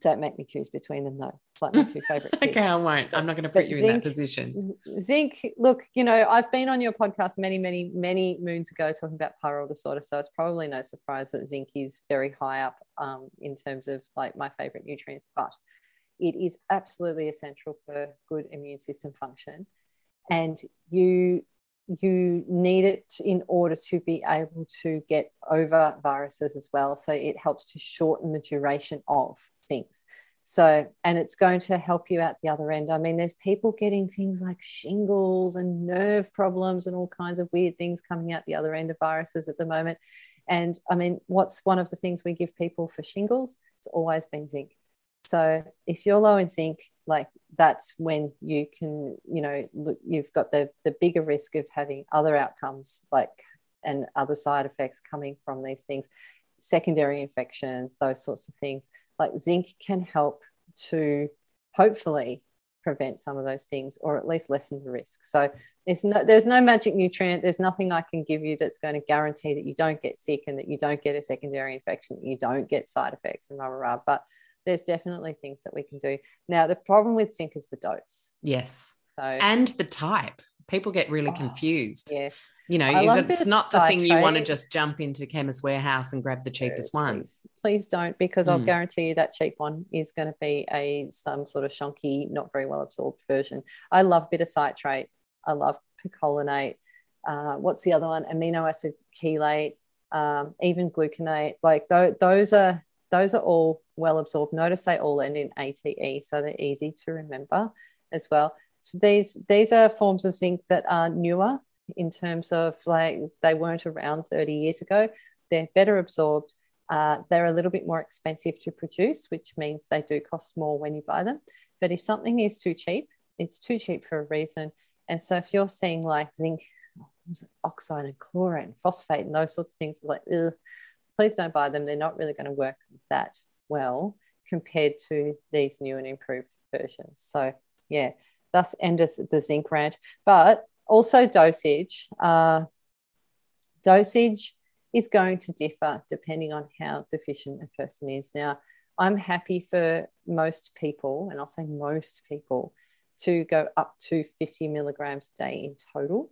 don't make me choose between them though. It's like my 2 favorite. Okay, I won't. I'm not going to put you in that position. Zinc. Look, I've been on your podcast many, many, many moons ago talking about pyrols disorder, so it's probably no surprise that zinc is very high up in terms of, like, my favorite nutrients, but it is absolutely essential for good immune system function, and you need it in order to be able to get over viruses as well. So it helps to shorten the duration of things. So, and it's going to help you out the other end. I mean, there's people getting things like shingles and nerve problems and all kinds of weird things coming out the other end of viruses at the moment. And I mean, what's one of the things we give people for shingles? It's always been zinc. So if you're low in zinc, like, that's when you can, you've got the bigger risk of having other outcomes, like, and other side effects coming from these things. secondary infections, those sorts of things. Like zinc can help to hopefully prevent some of those things, or at least lessen the risk. So there's no magic nutrient. There's nothing I can give you that's going to guarantee that you don't get sick and that you don't get a secondary infection, that you don't get side effects and rah. But there's definitely things that we can do. Now, the problem with zinc is the dose. Yes. So, and the type. People get really confused. Yeah. You know, it's not the thing you want to just jump into Chemist Warehouse and grab the cheapest ones. Please don't, because I'll guarantee you that cheap one is going to be some sort of shonky, not very well absorbed version. I love bit of citrate. I love picolinate. What's the other one? Amino acid chelate, even gluconate. Like those are all well absorbed. Notice they all end in ATE, so they're easy to remember as well. So these are forms of zinc that are newer, in terms of like they weren't around 30 years ago. They're better absorbed. They're a little bit more expensive to produce, which means they do cost more when you buy them. But if something is too cheap, it's too cheap for a reason. And so if you're seeing like zinc oxide and chlorate and phosphate and those sorts of things, like, ugh, please don't buy them. They're not really going to work that well compared to these new and improved versions. So yeah, thus endeth the zinc rant. But also dosage. Dosage is going to differ depending on how deficient a person is. Now, I'm happy for most people, and I'll say most people, to go up to 50 milligrams a day in total.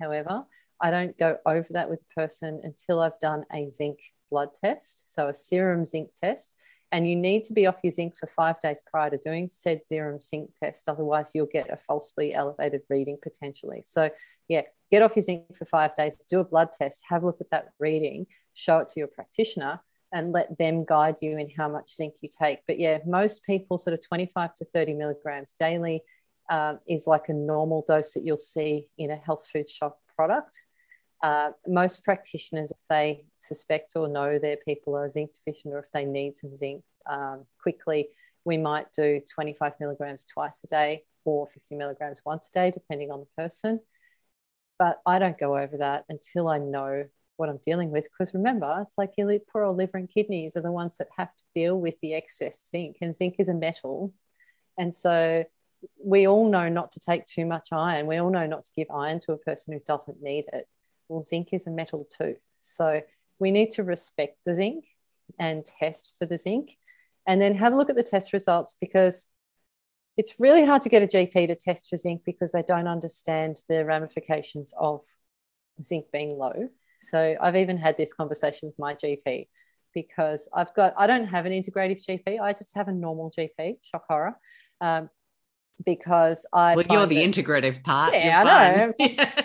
However, I don't go over that with a person until I've done a zinc blood test, so a serum zinc test. And you need to be off your zinc for 5 days prior to doing said serum zinc test. Otherwise, you'll get a falsely elevated reading potentially. So, yeah, get off your zinc for 5 days, do a blood test, have a look at that reading, show it to your practitioner, and let them guide you in how much zinc you take. But, yeah, most people sort of 25 to 30 milligrams daily is like a normal dose that you'll see in a health food shop product. Most practitioners, if they suspect or know their people are zinc deficient, or if they need some zinc quickly, we might do 25 milligrams twice a day or 50 milligrams once a day, depending on the person. But I don't go over that until I know what I'm dealing with, because remember, it's like your poor old liver and kidneys are the ones that have to deal with the excess zinc, and zinc is a metal. And so we all know not to take too much iron. We all know not to give iron to a person who doesn't need it. Well, zinc is a metal too. So we need to respect the zinc and test for the zinc, and then have a look at the test results, because it's really hard to get a GP to test for zinc because they don't understand the ramifications of zinc being low. So I've even had this conversation with my GP, because I don't have an integrative GP. I just have a normal GP, shock horror. Because you're the integrative part. Yeah, I know.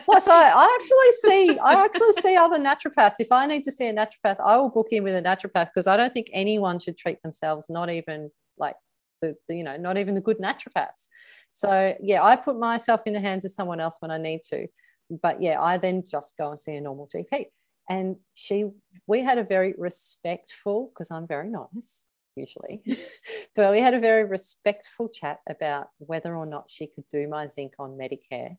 Plus, I actually see other naturopaths. If I need to see a naturopath, I will book in with a naturopath, because I don't think anyone should treat themselves, not even like not even the good naturopaths. So yeah, I put myself in the hands of someone else when I need to. But yeah, I then just go and see a normal GP. And we had a very respectful, because I'm very nice usually, but we had a very respectful chat about whether or not she could do my zinc on Medicare,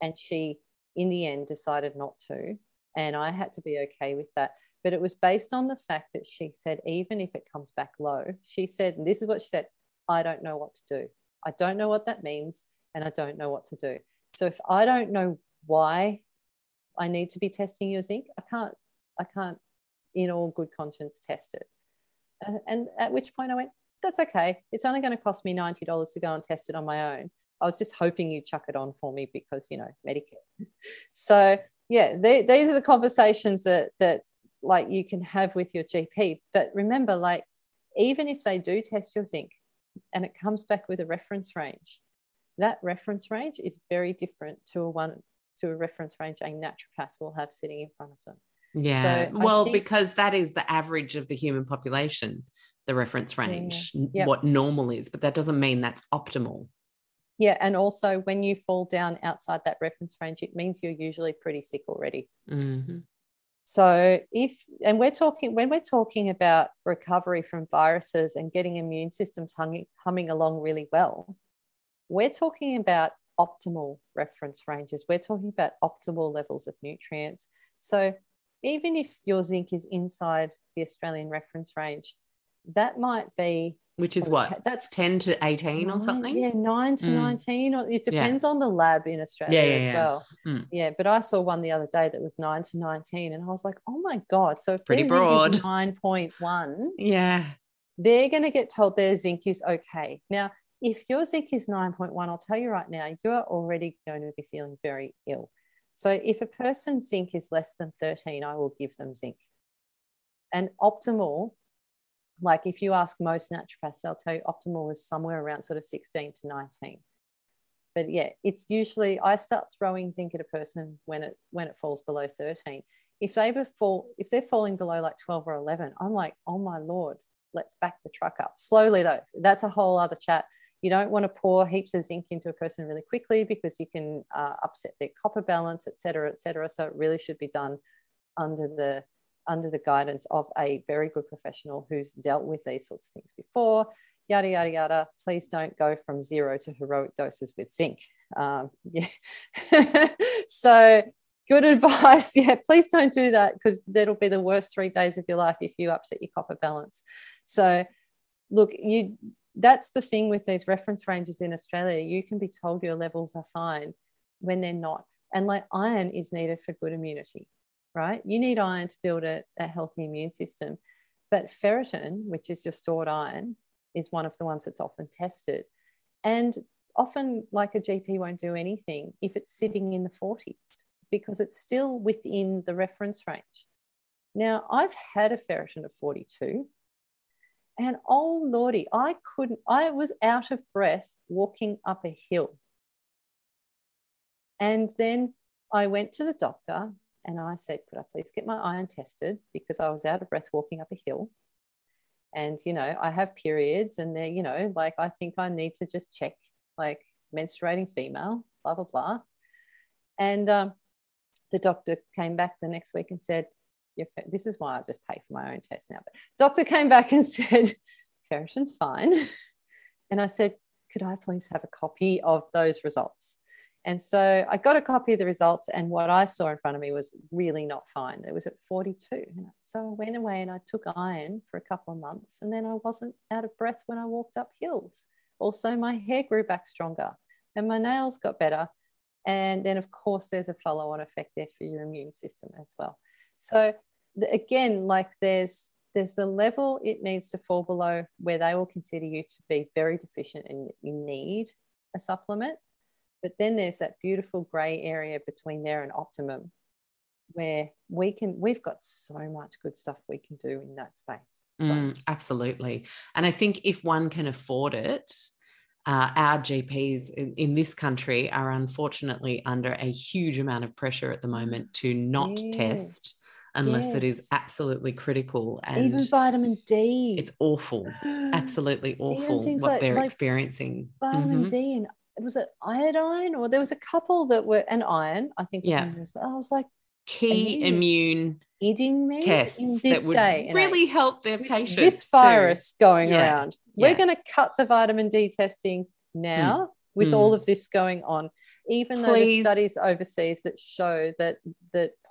and she in the end decided not to, and I had to be okay with that. But it was based on the fact that she said, even if it comes back low, she said, and this is what she said, I don't know what to do. I don't know what that means, and I don't know what to do. So if I don't know why I need to be testing your zinc, I can't in all good conscience test it. And at which point I went, that's okay. It's only going to cost me $90 to go and test it on my own. I was just hoping you'd chuck it on for me because, Medicare. So, yeah, these are the conversations that like you can have with your GP. But remember, like, even if they do test your zinc and it comes back with a reference range, that reference range is very different to a reference range a naturopath will have sitting in front of them. Yeah, so because that is the average of the human population, the reference range, what normal is, but that doesn't mean that's optimal. Yeah, and also when you fall down outside that reference range, it means you're usually pretty sick already. Mm-hmm. So when we're talking about recovery from viruses and getting immune systems humming along really well, we're talking about optimal reference ranges. We're talking about optimal levels of nutrients. So even if your zinc is inside the Australian reference range. That might be, which is what, that's 10 to 18 9, or something? Yeah, 9 to 19. Or it depends on the lab in Australia as well. Mm. Yeah, but I saw one the other day that was 9 to 19 and I was like, oh, my God. So if pretty broad. 9.1, they're going to get told their zinc is okay. Now, if your zinc is 9.1, I'll tell you right now, you are already going to be feeling very ill. So if a person's zinc is less than 13, I will give them zinc. And optimal, like if you ask most naturopaths, they'll tell you optimal is somewhere around sort of 16 to 19. But yeah, it's usually, I start throwing zinc at a person when it falls below 13. If they're falling below like 12 or 11, I'm like, oh my Lord, let's back the truck up. Slowly though, that's a whole other chat. You don't want to pour heaps of zinc into a person really quickly because you can upset their copper balance, et cetera, et cetera. So it really should be done under the guidance of a very good professional who's dealt with these sorts of things before, yada, yada, yada. Please don't go from zero to heroic doses with zinc. So good advice. Yeah, please don't do that because that'll be the worst 3 days of your life if you upset your copper balance. So look, that's the thing with these reference ranges in Australia. You can be told your levels are fine when they're not. And like iron is needed for good immunity, right? You need iron to build a healthy immune system. But ferritin, which is your stored iron, is one of the ones that's often tested. And often like a GP won't do anything if it's sitting in the 40s because it's still within the reference range. Now, I've had a ferritin of 42. And oh Lordy, I was out of breath walking up a hill. And then I went to the doctor and I said, could I please get my iron tested? Because I was out of breath walking up a hill. And, you know, I have periods and they're, you know, like I think I need to just check, like menstruating female, blah, blah, blah. And the doctor came back the next week and said, this is why I just pay for my own test now. But doctor came back and said, ferritin's fine. And I said, could I please have a copy of those results? And so I got a copy of the results and what I saw in front of me was really not fine. It was at 42. So I went away and I took iron for a couple of months and then I wasn't out of breath when I walked up hills. Also, my hair grew back stronger and my nails got better. And then, of course, there's a follow-on effect there for your immune system as well. So again, like there's the level it needs to fall below where they will consider you to be very deficient and you need a supplement. But then there's that beautiful grey area between there and optimum where we've got so much good stuff we can do in that space. So. Absolutely. And I think if one can afford it, our GPs in this country are unfortunately under a huge amount of pressure at the moment to not test unless it is absolutely critical. And even vitamin D. It's awful, absolutely awful what they're experiencing. Vitamin D and was it iodine? Or there was a couple that were, and iron, I think. I was like, key immune tests in this that would really help their patients. This virus going around. We're going to cut the vitamin D testing now with all of this going on. Even though there's studies overseas that show that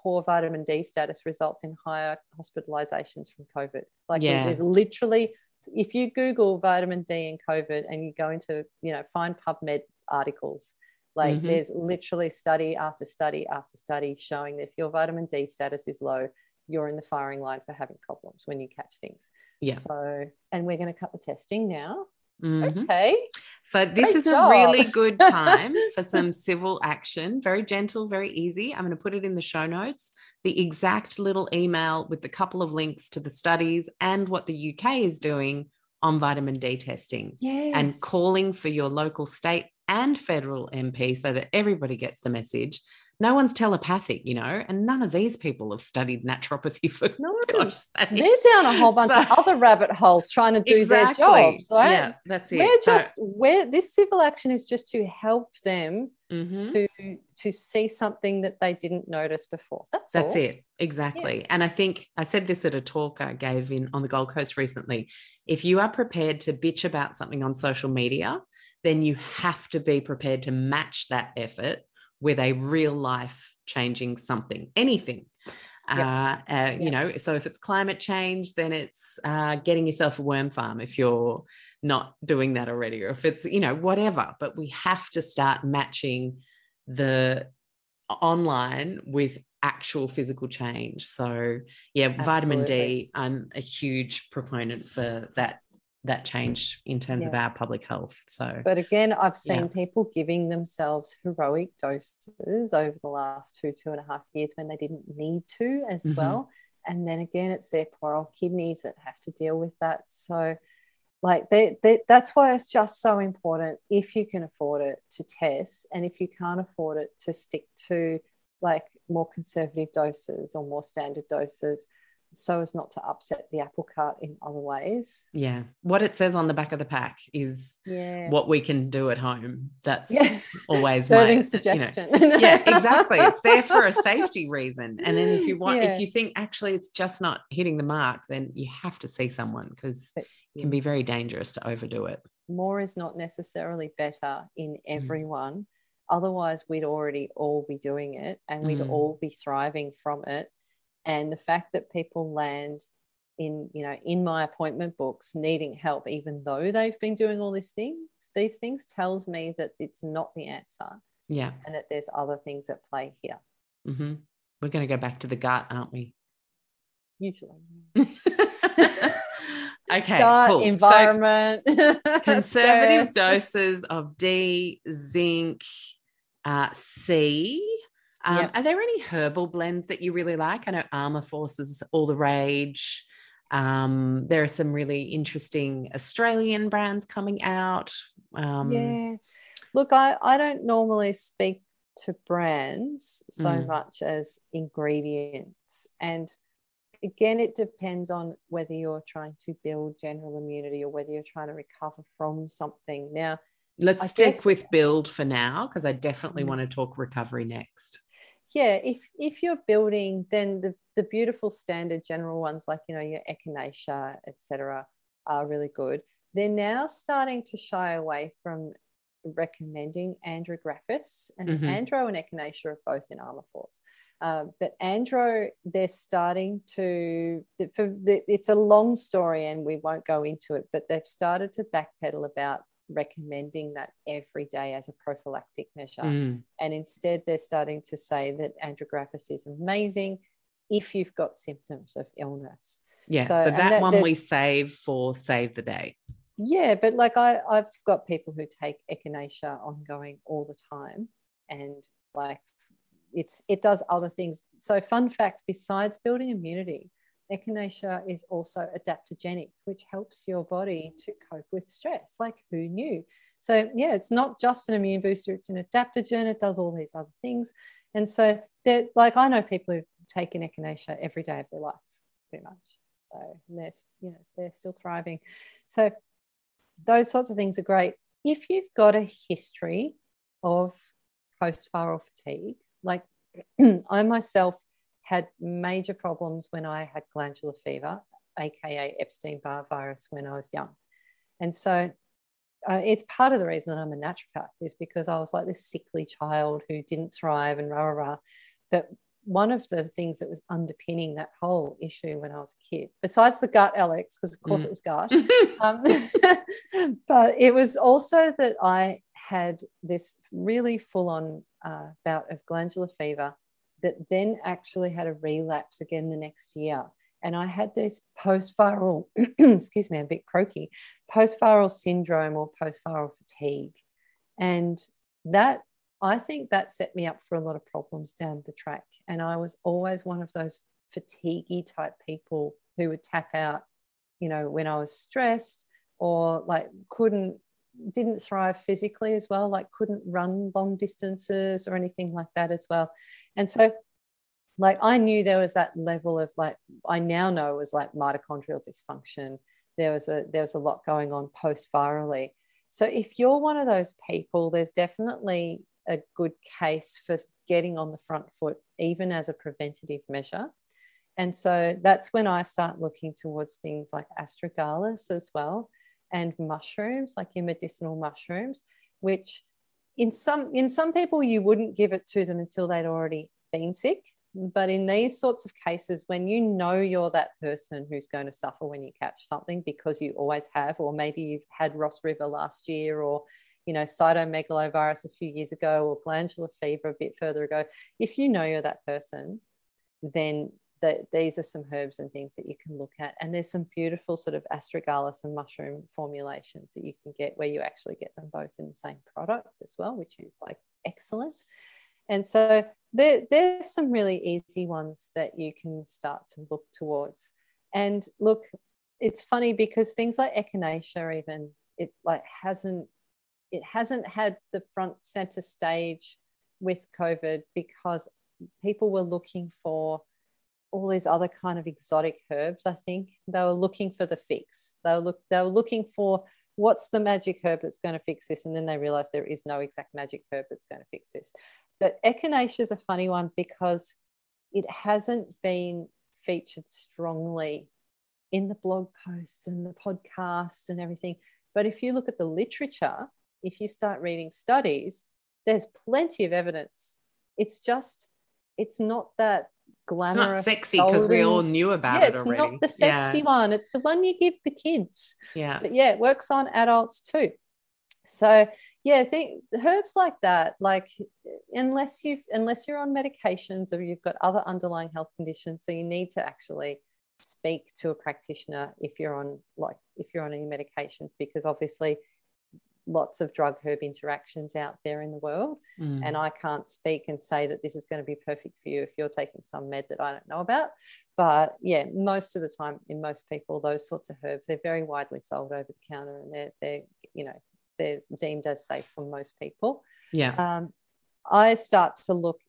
poor vitamin D status results in higher hospitalizations from COVID. Like there's literally, if you Google vitamin D and COVID and you go into, you know, find PubMed articles, like there's literally study after study after study showing that if your vitamin D status is low, you're in the firing line for having problems when you catch things. Yeah. So, and we're going to cut the testing now. Okay. So this is a really good time for some civil action. Very gentle, very easy. I'm going to put it in the show notes, the exact little email with the couple of links to the studies and what the UK is doing on vitamin D testing and calling for your local, state and federal MP so that everybody gets the message. No one's telepathic, you know, and none of these people have studied naturopathy for gosh sake. They're down a whole bunch of other rabbit holes trying to do their jobs, right? Yeah, that's it. This civil action is just to help them to see something that they didn't notice before. That's it, exactly. Yeah. And I think I said this at a talk I gave on the Gold Coast recently. If you are prepared to bitch about something on social media, then you have to be prepared to match that effort with a real life changing something, anything. You know, so if it's climate change, then it's getting yourself a worm farm if you're not doing that already, or if it's, you know, whatever. But we have to start matching the online with actual physical change. So yeah, absolutely. Vitamin D, I'm a huge proponent for that change in terms of our public health. So, but again, I've seen people giving themselves heroic doses over the last two and a half years when they didn't need to as well. And then again, it's their poor old kidneys that have to deal with that. So like that's why it's just so important, if you can afford it, to test, and if you can't afford it, to stick to like more conservative doses or more standard doses, so as not to upset the apple cart in other ways. Yeah. What it says on the back of the pack is what we can do at home. That's always serving suggestion. You know, yeah, exactly. It's there for a safety reason. And then if you want, if you think actually it's just not hitting the mark, then you have to see someone, because it can be very dangerous to overdo it. More is not necessarily better in everyone. Otherwise, we'd already all be doing it, and we'd all be thriving from it. And the fact that people land in, you know, in my appointment books needing help, even though they've been doing all these things tells me that it's not the answer. Yeah. And that there's other things at play here. Mm-hmm. We're going to go back to the gut, aren't we? Usually. Okay. Gut, cool. Environment. So conservative doses of D, zinc, C. Are there any herbal blends that you really like? I know Armourforce is all the rage. There are some really interesting Australian brands coming out. Look, I don't normally speak to brands so much as ingredients. And again, it depends on whether you're trying to build general immunity or whether you're trying to recover from something. Now, let's stick with build for now, because I definitely want to talk recovery next. Yeah, if you're building, then the beautiful standard general ones like, you know, your echinacea, etc., are really good. They're now starting to shy away from recommending andrographis, and andro and echinacea are both in Armourforce. But andro, they're starting to, it's a long story and we won't go into it, but they've started to backpedal about recommending that every day as a prophylactic measure, and instead they're starting to say that andrographis is amazing if you've got symptoms of illness. So that one we save the day. But like I've got people who take echinacea ongoing all the time, and like it does other things. So fun fact, besides building immunity, echinacea is also adaptogenic, which helps your body to cope with stress. Like, who knew? So yeah, it's not just an immune booster, it's an adaptogen. It does all these other things. And so they're like, I know people who've taken echinacea every day of their life, pretty much. So they're still thriving. So those sorts of things are great. If you've got a history of post-viral fatigue, like I myself had major problems when I had glandular fever, aka Epstein-Barr virus, when I was young. And so it's part of the reason that I'm a naturopath, is because I was like this sickly child who didn't thrive and rah, rah, rah. But one of the things that was underpinning that whole issue when I was a kid, besides the gut, Alex, because of course it was gut, but it was also that I had this really full-on bout of glandular fever that then actually had a relapse again the next year. And I had this post-viral, excuse me, I'm a bit croaky, post-viral syndrome or post-viral fatigue. And that, I think that set me up for a lot of problems down the track. And I was always one of those fatigue-y type people who would tap out, you know, when I was stressed, or like didn't thrive physically as well, like couldn't run long distances or anything like that as well. And so like I knew there was that level of like, I now know it was like mitochondrial dysfunction. There was a lot going on post-virally. So if you're one of those people, there's definitely a good case for getting on the front foot, even as a preventative measure. And so that's when I start looking towards things like astragalus as well, and mushrooms, like your medicinal mushrooms, which in some people you wouldn't give it to them until they'd already been sick, But in these sorts of cases, when you know you're that person who's going to suffer when you catch something, because you always have, or maybe you've had Ross River last year, or, you know, cytomegalovirus a few years ago, or glandular fever a bit further ago, if you know you're that person, then these are some herbs and things that you can look at. And there's some beautiful sort of astragalus and mushroom formulations that you can get, where you actually get them both in the same product as well, which is like excellent. And so there's some really easy ones that you can start to look towards. And look, it's funny because things like echinacea, even, it hasn't had the front center stage with COVID, because people were looking for all these other kind of exotic herbs. I think they were looking for the fix. They were looking for what's the magic herb that's going to fix this, and then they realized there is no exact magic herb that's going to fix this. But echinacea is a funny one because it hasn't been featured strongly in the blog posts and the podcasts and everything. But if you look at the literature, if you start reading studies, there's plenty of evidence. It's just, it's not that glamorous. It's not sexy because we all knew about it already. It's not the sexy one. It's the one you give the kids. Yeah. But yeah, it works on adults too. So yeah, I think herbs like that, like unless you're on medications or you've got other underlying health conditions, so you need to actually speak to a practitioner if you're on any medications, because obviously lots of drug herb interactions out there in the world. Mm. And I can't speak and say that this is going to be perfect for you if you're taking some med that I don't know about. But yeah, most of the time in most people, those sorts of herbs, they're very widely sold over the counter, and they're deemed as safe for most people. Yeah. I start to look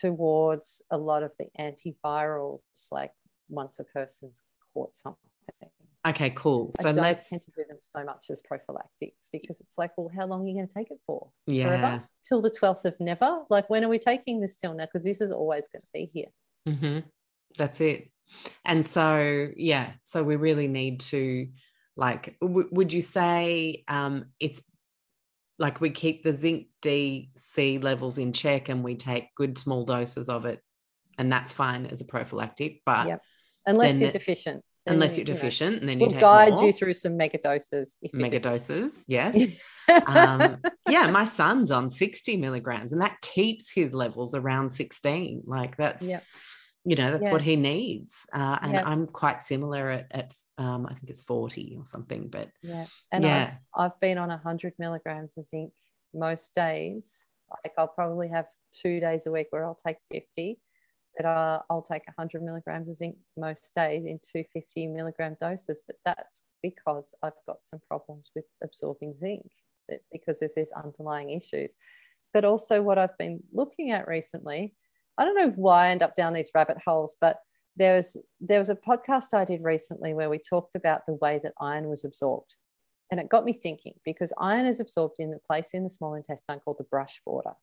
towards a lot of the antivirals, like once a person's caught something. Okay, cool. So I tend to do them so much as prophylactics, because it's like, well, how long are you going to take it for? Yeah. Forever? Till the 12th of never? Like, when are we taking this till now? Because this is always going to be here. Mm-hmm. That's it. And so, yeah, so we really need to, like, would you say it's like we keep the zinc D-C levels in check and we take good small doses of it, and that's fine as a prophylactic, but... Yep. Unless you're deficient, and then we'll guide you through some mega doses. Mega doses, yes. Yeah, my son's on 60 milligrams, and that keeps his levels around 16. Like that's, you know, that's what he needs. I'm quite similar at I think it's 40 or something. But yeah, and yeah. I've been on 100 milligrams of zinc most days. Like I'll probably have 2 days a week where I'll take 50. I'll take 100 milligrams of zinc most days in 250 milligram doses, but that's because I've got some problems with absorbing zinc, because there's these underlying issues. But also what I've been looking at recently, I don't know why I end up down these rabbit holes, but there was a podcast I did recently where we talked about the way that iron was absorbed. And it got me thinking, because iron is absorbed in the place in the small intestine called the brush border,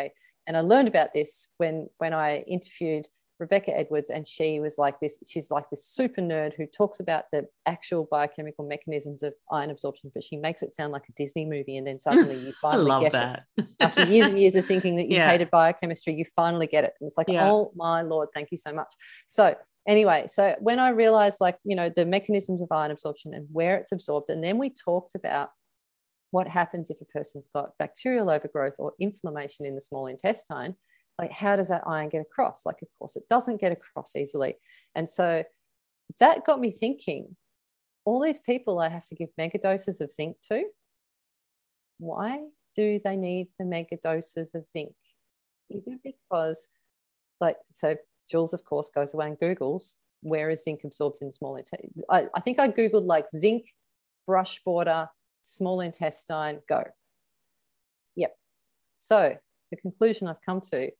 okay? And I learned about this when I interviewed Rebecca Edwards, and she was like this, she's like this super nerd who talks about the actual biochemical mechanisms of iron absorption, but she makes it sound like a Disney movie, and then suddenly you finally get that. It. After years and years of thinking that you hated biochemistry, you finally get it. And it's like, oh my Lord, thank you so much. So anyway, so when I realized, like, you know, the mechanisms of iron absorption and where it's absorbed, and then we talked about what happens if a person's got bacterial overgrowth or inflammation in the small intestine, like how does that iron get across? Like, of course, it doesn't get across easily. And so that got me thinking, all these people I have to give mega doses of zinc to, why do they need the mega doses of zinc? Is it because, like, so Jules, of course, goes away and Googles, where is zinc absorbed in small intestine? I think I Googled like zinc, brush border, small intestine, go. Yep. So the conclusion I've come to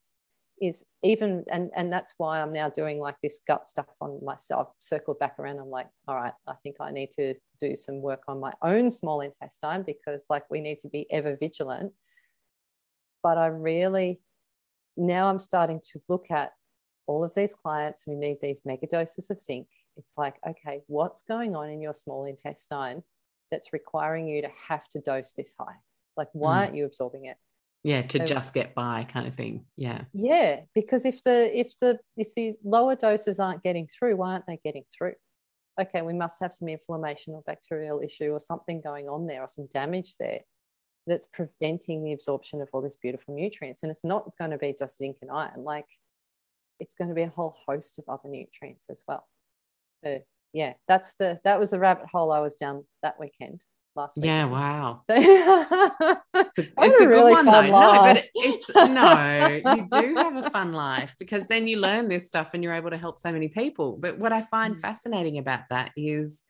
is even, and that's why I'm now doing like this gut stuff on myself, circled back around. I'm like, all right, I think I need to do some work on my own small intestine, because like we need to be ever vigilant. But I really, now I'm starting to look at all of these clients who need these mega doses of zinc. It's like, okay, what's going on in your small intestine that's requiring you to have to dose this high? Like, why aren't you absorbing it? Yeah, to so, just get by kind of thing. Yeah. Yeah, because if the lower doses aren't getting through, why aren't they getting through? Okay, we must have some inflammation or bacterial issue or something going on there or some damage there that's preventing the absorption of all these beautiful nutrients. And it's not going to be just zinc and iron. Like, it's going to be a whole host of other nutrients as well. So yeah, that was the rabbit hole I was down that weekend. Last week. Yeah, wow. You do have a fun life, because then you learn this stuff and you're able to help so many people. But what I find fascinating about that is,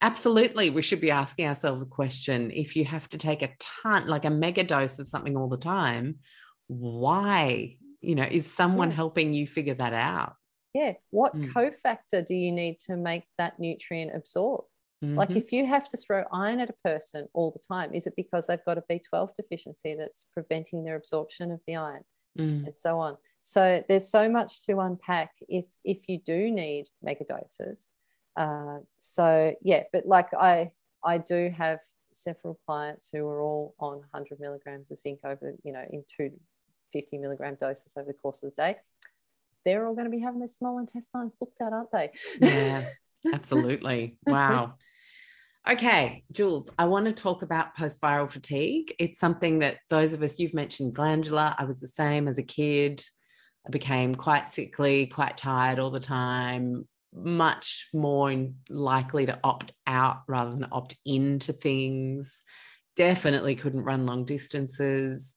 absolutely, we should be asking ourselves a question. If you have to take a ton, like a mega dose of something all the time, why? You know, is someone helping you figure that out? Yeah. What cofactor do you need to make that nutrient absorb? Mm-hmm. Like, if you have to throw iron at a person all the time, is it because they've got a B12 deficiency that's preventing their absorption of the iron and so on? So there's so much to unpack if you do need megadoses. So, yeah, but like I do have several clients who are all on 100 milligrams of zinc over, you know, in 250 milligram doses over the course of the day. They're all going to be having their small intestines looked at, aren't they? Yeah. Absolutely. Wow. Okay, Jules, I want to talk about post-viral fatigue. It's something that those of us, you've mentioned glandular. I was the same as a kid. I became quite sickly, quite tired all the time, much more likely to opt out rather than opt into things. Definitely couldn't run long distances.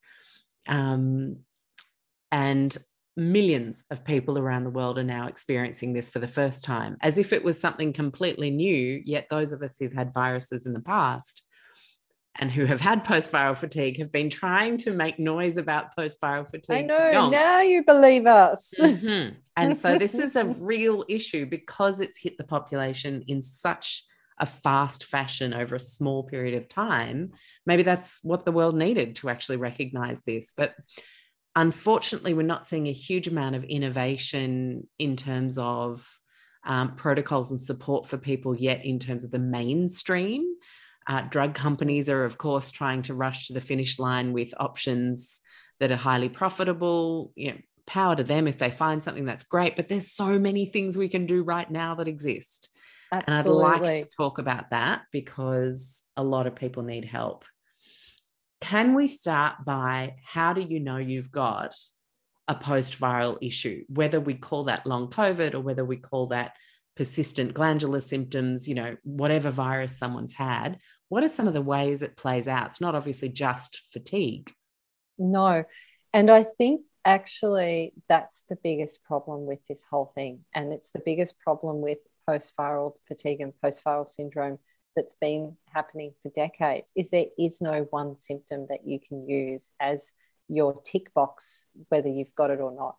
And millions of people around the world are now experiencing this for the first time, as if it was something completely new, yet those of us who've had viruses in the past and who have had post-viral fatigue have been trying to make noise about post-viral fatigue. I know, now you believe us. Mm-hmm. And so this is a real issue because it's hit the population in such a fast fashion over a small period of time. Maybe that's what the world needed to actually recognise this, but unfortunately, we're not seeing a huge amount of innovation in terms of protocols and support for people yet in terms of the mainstream. Drug companies are, of course, trying to rush to the finish line with options that are highly profitable. You know, power to them. If they find something, that's great. But there's so many things we can do right now that exist. Absolutely. And I'd like to talk about that because a lot of people need help. Can we start by, how do you know you've got a post-viral issue, whether we call that long COVID or whether we call that persistent glandular symptoms, you know, whatever virus someone's had? What are some of the ways it plays out? It's not obviously just fatigue. No, and I think actually that's the biggest problem with this whole thing, and it's the biggest problem with post-viral fatigue and post-viral syndrome that's been happening for decades, is there is no one symptom that you can use as your tick box, whether you've got it or not.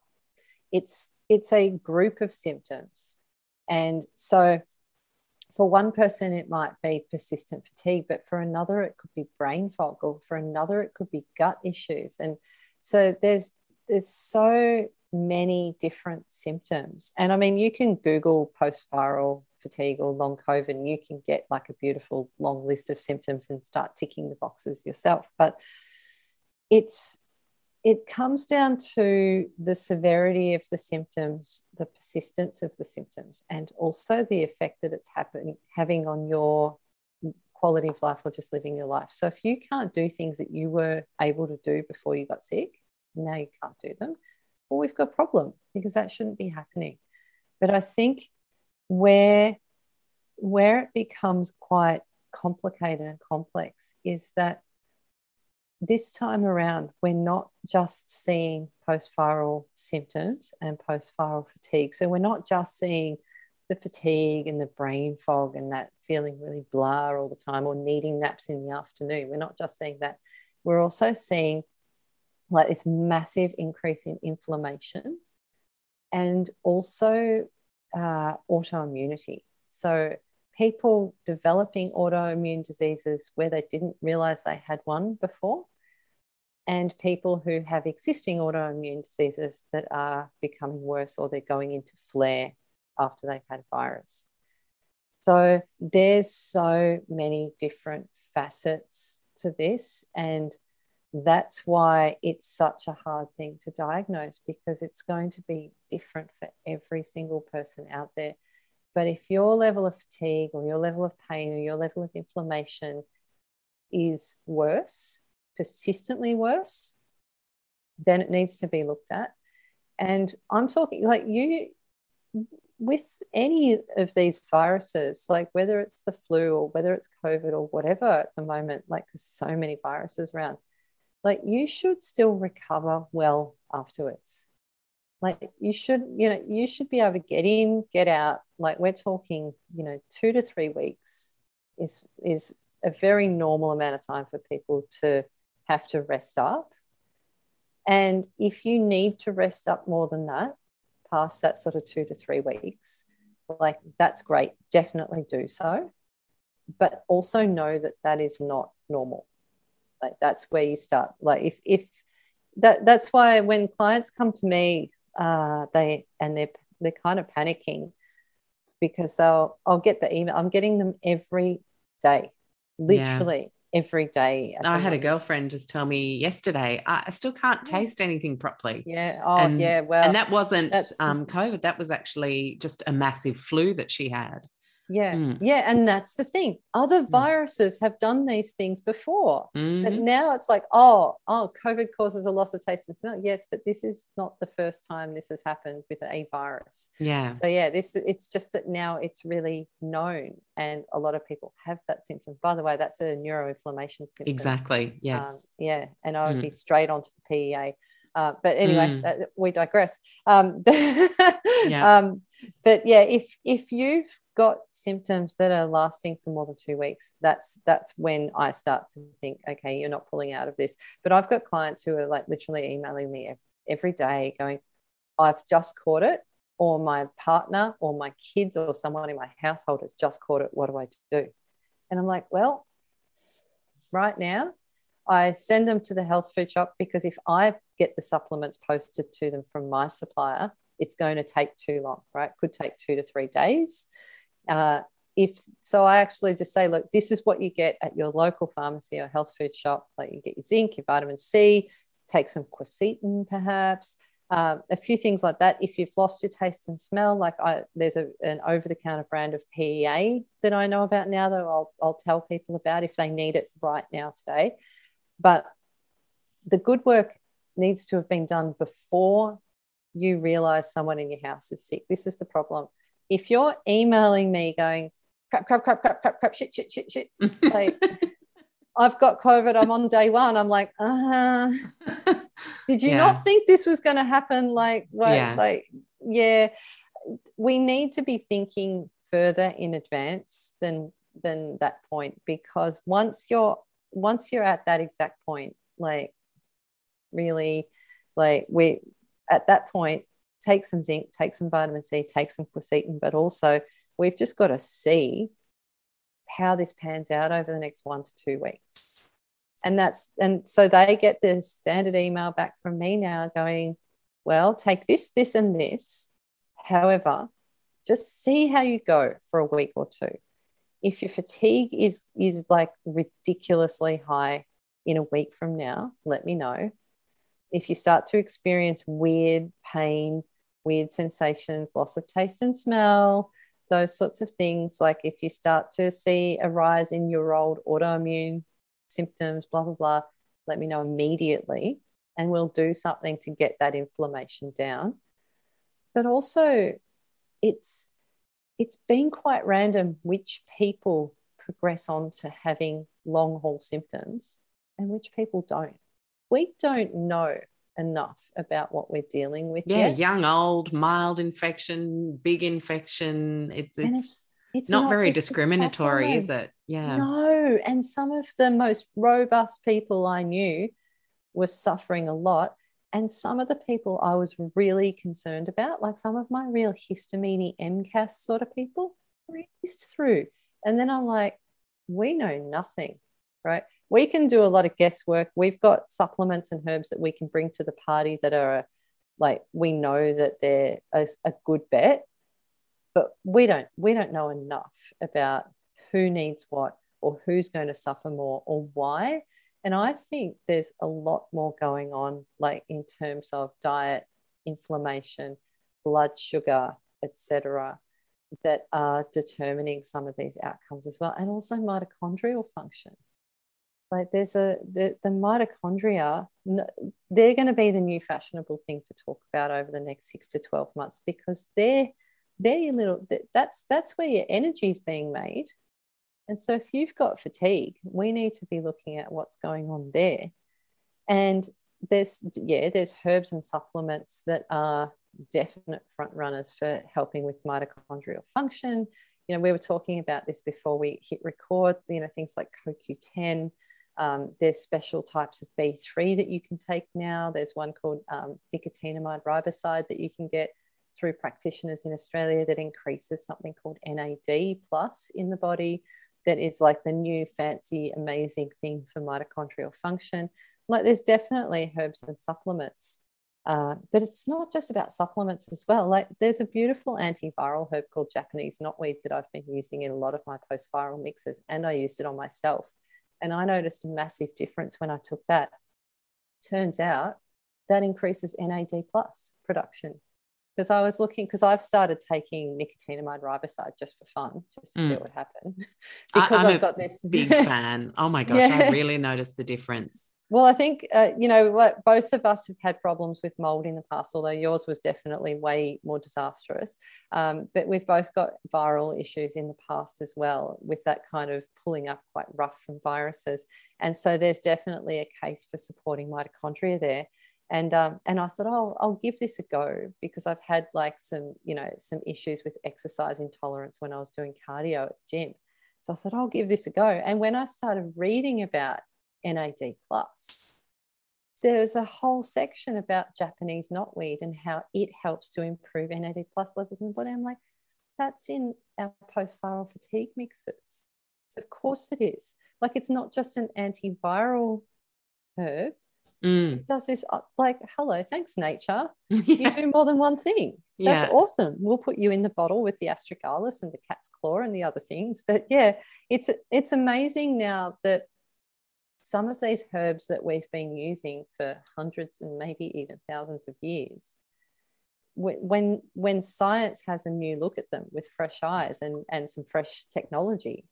It's a group of symptoms. And so for one person, it might be persistent fatigue, but for another, it could be brain fog, or for another, it could be gut issues. And so there's so many different symptoms. And I mean, you can Google post-viral fatigue or long COVID, and you can get like a beautiful long list of symptoms and start ticking the boxes yourself. But it comes down to the severity of the symptoms, the persistence of the symptoms, and also the effect that it's having on your quality of life or just living your life. So if you can't do things that you were able to do before you got sick, now you can't do them, well, we've got a problem, because that shouldn't be happening. But I think where it becomes quite complicated and complex is that this time around, we're not just seeing post-viral symptoms and post-viral fatigue. So we're not just seeing the fatigue and the brain fog and that feeling really blah all the time or needing naps in the afternoon. We're not just seeing that. We're also seeing like this massive increase in inflammation and also autoimmunity. So people developing autoimmune diseases where they didn't realize they had one before, and people who have existing autoimmune diseases that are becoming worse, or they're going into flare after they've had a virus. So there's so many different facets to this, and that's why it's such a hard thing to diagnose, because it's going to be different for every single person out there. But if your level of fatigue or your level of pain or your level of inflammation is worse, persistently worse, then it needs to be looked at. And I'm talking like you, with any of these viruses, like whether it's the flu or whether it's COVID or whatever at the moment, like there's so many viruses around, like you should still recover well afterwards. Like you should, you know, you should be able to get in, get out. Like we're talking, you know, 2 to 3 weeks is a very normal amount of time for people to have to rest up. And if you need to rest up more than that, past that sort of 2 to 3 weeks, like that's great. Definitely do so. But also know that that is not normal. Like that's where you start. Like if that, that's why when clients come to me, they're kind of panicking, because I'll get the email. I'm getting them every day, literally every day. I had a girlfriend just tell me yesterday, I still can't taste anything properly. Yeah. Oh, and, yeah. Well, and that wasn't COVID. That was actually just a massive flu that she had. Yeah. Mm. Yeah. And that's the thing. Other viruses have done these things before. Mm-hmm. But now it's like, oh, COVID causes a loss of taste and smell. Yes. But this is not the first time this has happened with a virus. Yeah. So yeah, it's just that now it's really known, and a lot of people have that symptom. By the way, that's a neuroinflammation symptom. Exactly. Yes. Yeah. And I would be straight onto the PEA. But anyway, we digress. But yeah, if you've got symptoms that are lasting for more than 2 weeks, that's when I start to think, okay, you're not pulling out of this. But I've got clients who are like literally emailing me every day going, I've just caught it, or my partner or my kids or someone in my household has just caught it. What do I do? And I'm like, well, right now, I send them to the health food shop, because if I get the supplements posted to them from my supplier, it's going to take too long, right? Could take 2 to 3 days. So I actually just say, look, this is what you get at your local pharmacy or health food shop. Like you get your zinc, your vitamin C, take some quercetin perhaps, a few things like that. If you've lost your taste and smell, like there's an over-the-counter brand of PEA that I know about now that I'll tell people about if they need it right now today. But the good work needs to have been done before you realize someone in your house is sick. This is the problem. If you're emailing me going, crap, shit, like, I've got COVID, I'm on day one, I'm like, did you not think this was going to happen? Like, right, like, yeah, we need to be thinking further in advance than that point, because once you're at that exact point, like really, like we at that point, take some zinc, take some vitamin C, take some quercetin, but also we've just got to see how this pans out over the next 1 to 2 weeks. And so they get the standard email back from me now going, well, take this, this, and this. However, just see how you go for a week or two. If your fatigue is like ridiculously high in a week from now, let me know. If you start to experience weird pain, weird sensations, loss of taste and smell, those sorts of things, like if you start to see a rise in your old autoimmune symptoms, blah, blah, blah, let me know immediately and we'll do something to get that inflammation down. But also it's been quite random which people progress on to having long-haul symptoms and which people don't. We don't know enough about what we're dealing with yet. Young, old, mild infection, big infection. It's not very discriminatory, is it? Yeah. No, and some of the most robust people I knew were suffering a lot. And some of the people I was really concerned about, like some of my real histamine-y MCAS sort of people, raced through. And then I'm like, we know nothing, right? We can do a lot of guesswork. We've got supplements and herbs that we can bring to the party that are like, we know that they're a good bet, but we don't know enough about who needs what or who's going to suffer more or why. And I think there's a lot more going on, like in terms of diet, inflammation, blood sugar, etc., that are determining some of these outcomes as well. And also mitochondrial function. Like there's the mitochondria, they're going to be the new fashionable thing to talk about over the next 6 to 12 months, because that's where your energy is being made. And so if you've got fatigue, we need to be looking at what's going on there. And there's herbs and supplements that are definite front runners for helping with mitochondrial function. You know, we were talking about this before we hit record, you know, things like CoQ10. There's special types of B3 that you can take now. There's one called nicotinamide riboside that you can get through practitioners in Australia that increases something called NAD plus in the body, that is like the new fancy amazing thing for mitochondrial function. Like there's definitely herbs and supplements, but it's not just about supplements as well. Like there's a beautiful antiviral herb called Japanese knotweed that I've been using in a lot of my post-viral mixes, and I used it on myself, and I noticed a massive difference when I took that. Turns out that increases NAD plus production. Because I was looking, because I've started taking nicotinamide riboside just for fun, just to see what happened. Because I've got this big fan. Oh my gosh, yeah. I really noticed the difference. Well, I think you know, like both of us have had problems with mold in the past, although yours was definitely way more disastrous. But we've both got viral issues in the past as well, with that kind of pulling up quite rough from viruses. And so there's definitely a case for supporting mitochondria there. And I thought, oh, I'll give this a go, because I've had like some issues with exercise intolerance when I was doing cardio at the gym. So I thought, I'll give this a go. And when I started reading about NAD+, there was a whole section about Japanese knotweed and how it helps to improve NAD+ levels in the body. I'm like, that's in our post-viral fatigue mixes. Of course it is. Like it's not just an antiviral herb. It does this, like, hello, thanks nature. You do more than one thing. That's awesome. We'll put you in the bottle with the astragalus and the cat's claw and the other things. But yeah, it's amazing now that some of these herbs that we've been using for hundreds and maybe even thousands of years, when science has a new look at them with fresh eyes and some fresh technology,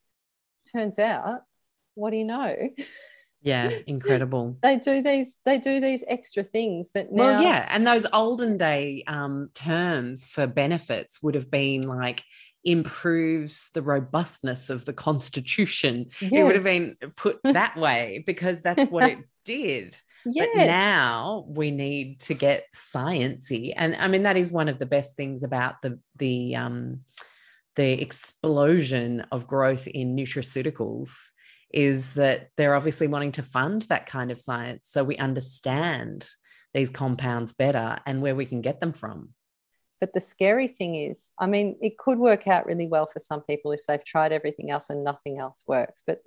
turns out, what do you know? Yeah, incredible. They do these extra things that now. Well, yeah, and those olden day terms for benefits would have been like improves the robustness of the constitution. Yes. It would have been put that way because that's what it did. Yes. But now we need to get sciencey, and I mean that is one of the best things about the explosion of growth in nutraceuticals, is that they're obviously wanting to fund that kind of science so we understand these compounds better and where we can get them from. But the scary thing is, I mean, it could work out really well for some people if they've tried everything else and nothing else works. But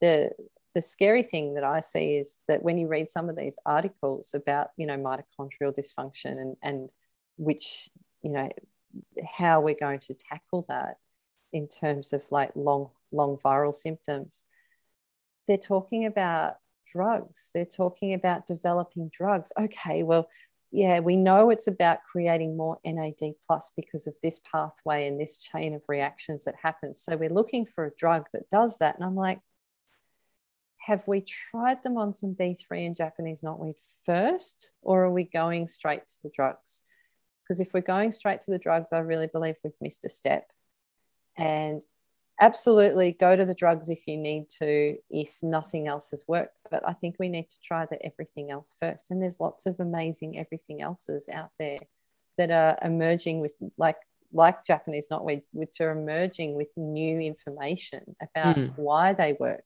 the scary thing that I see is that when you read some of these articles about, you know, mitochondrial dysfunction and which, you know, how we're going to tackle that in terms of like long viral symptoms, they're talking about drugs. They're talking about developing drugs. Okay, well, yeah, we know it's about creating more NAD plus because of this pathway and this chain of reactions that happens. So we're looking for a drug that does that. And I'm like, have we tried them on some B3 and Japanese knotweed first, or are we going straight to the drugs? Because if we're going straight to the drugs, I really believe we've missed a step. And absolutely go to the drugs if you need to, if nothing else has worked. But I think we need to try the everything else first. And there's lots of amazing everything else's out there that are emerging with like Japanese knotweed, which are emerging with new information about why they work.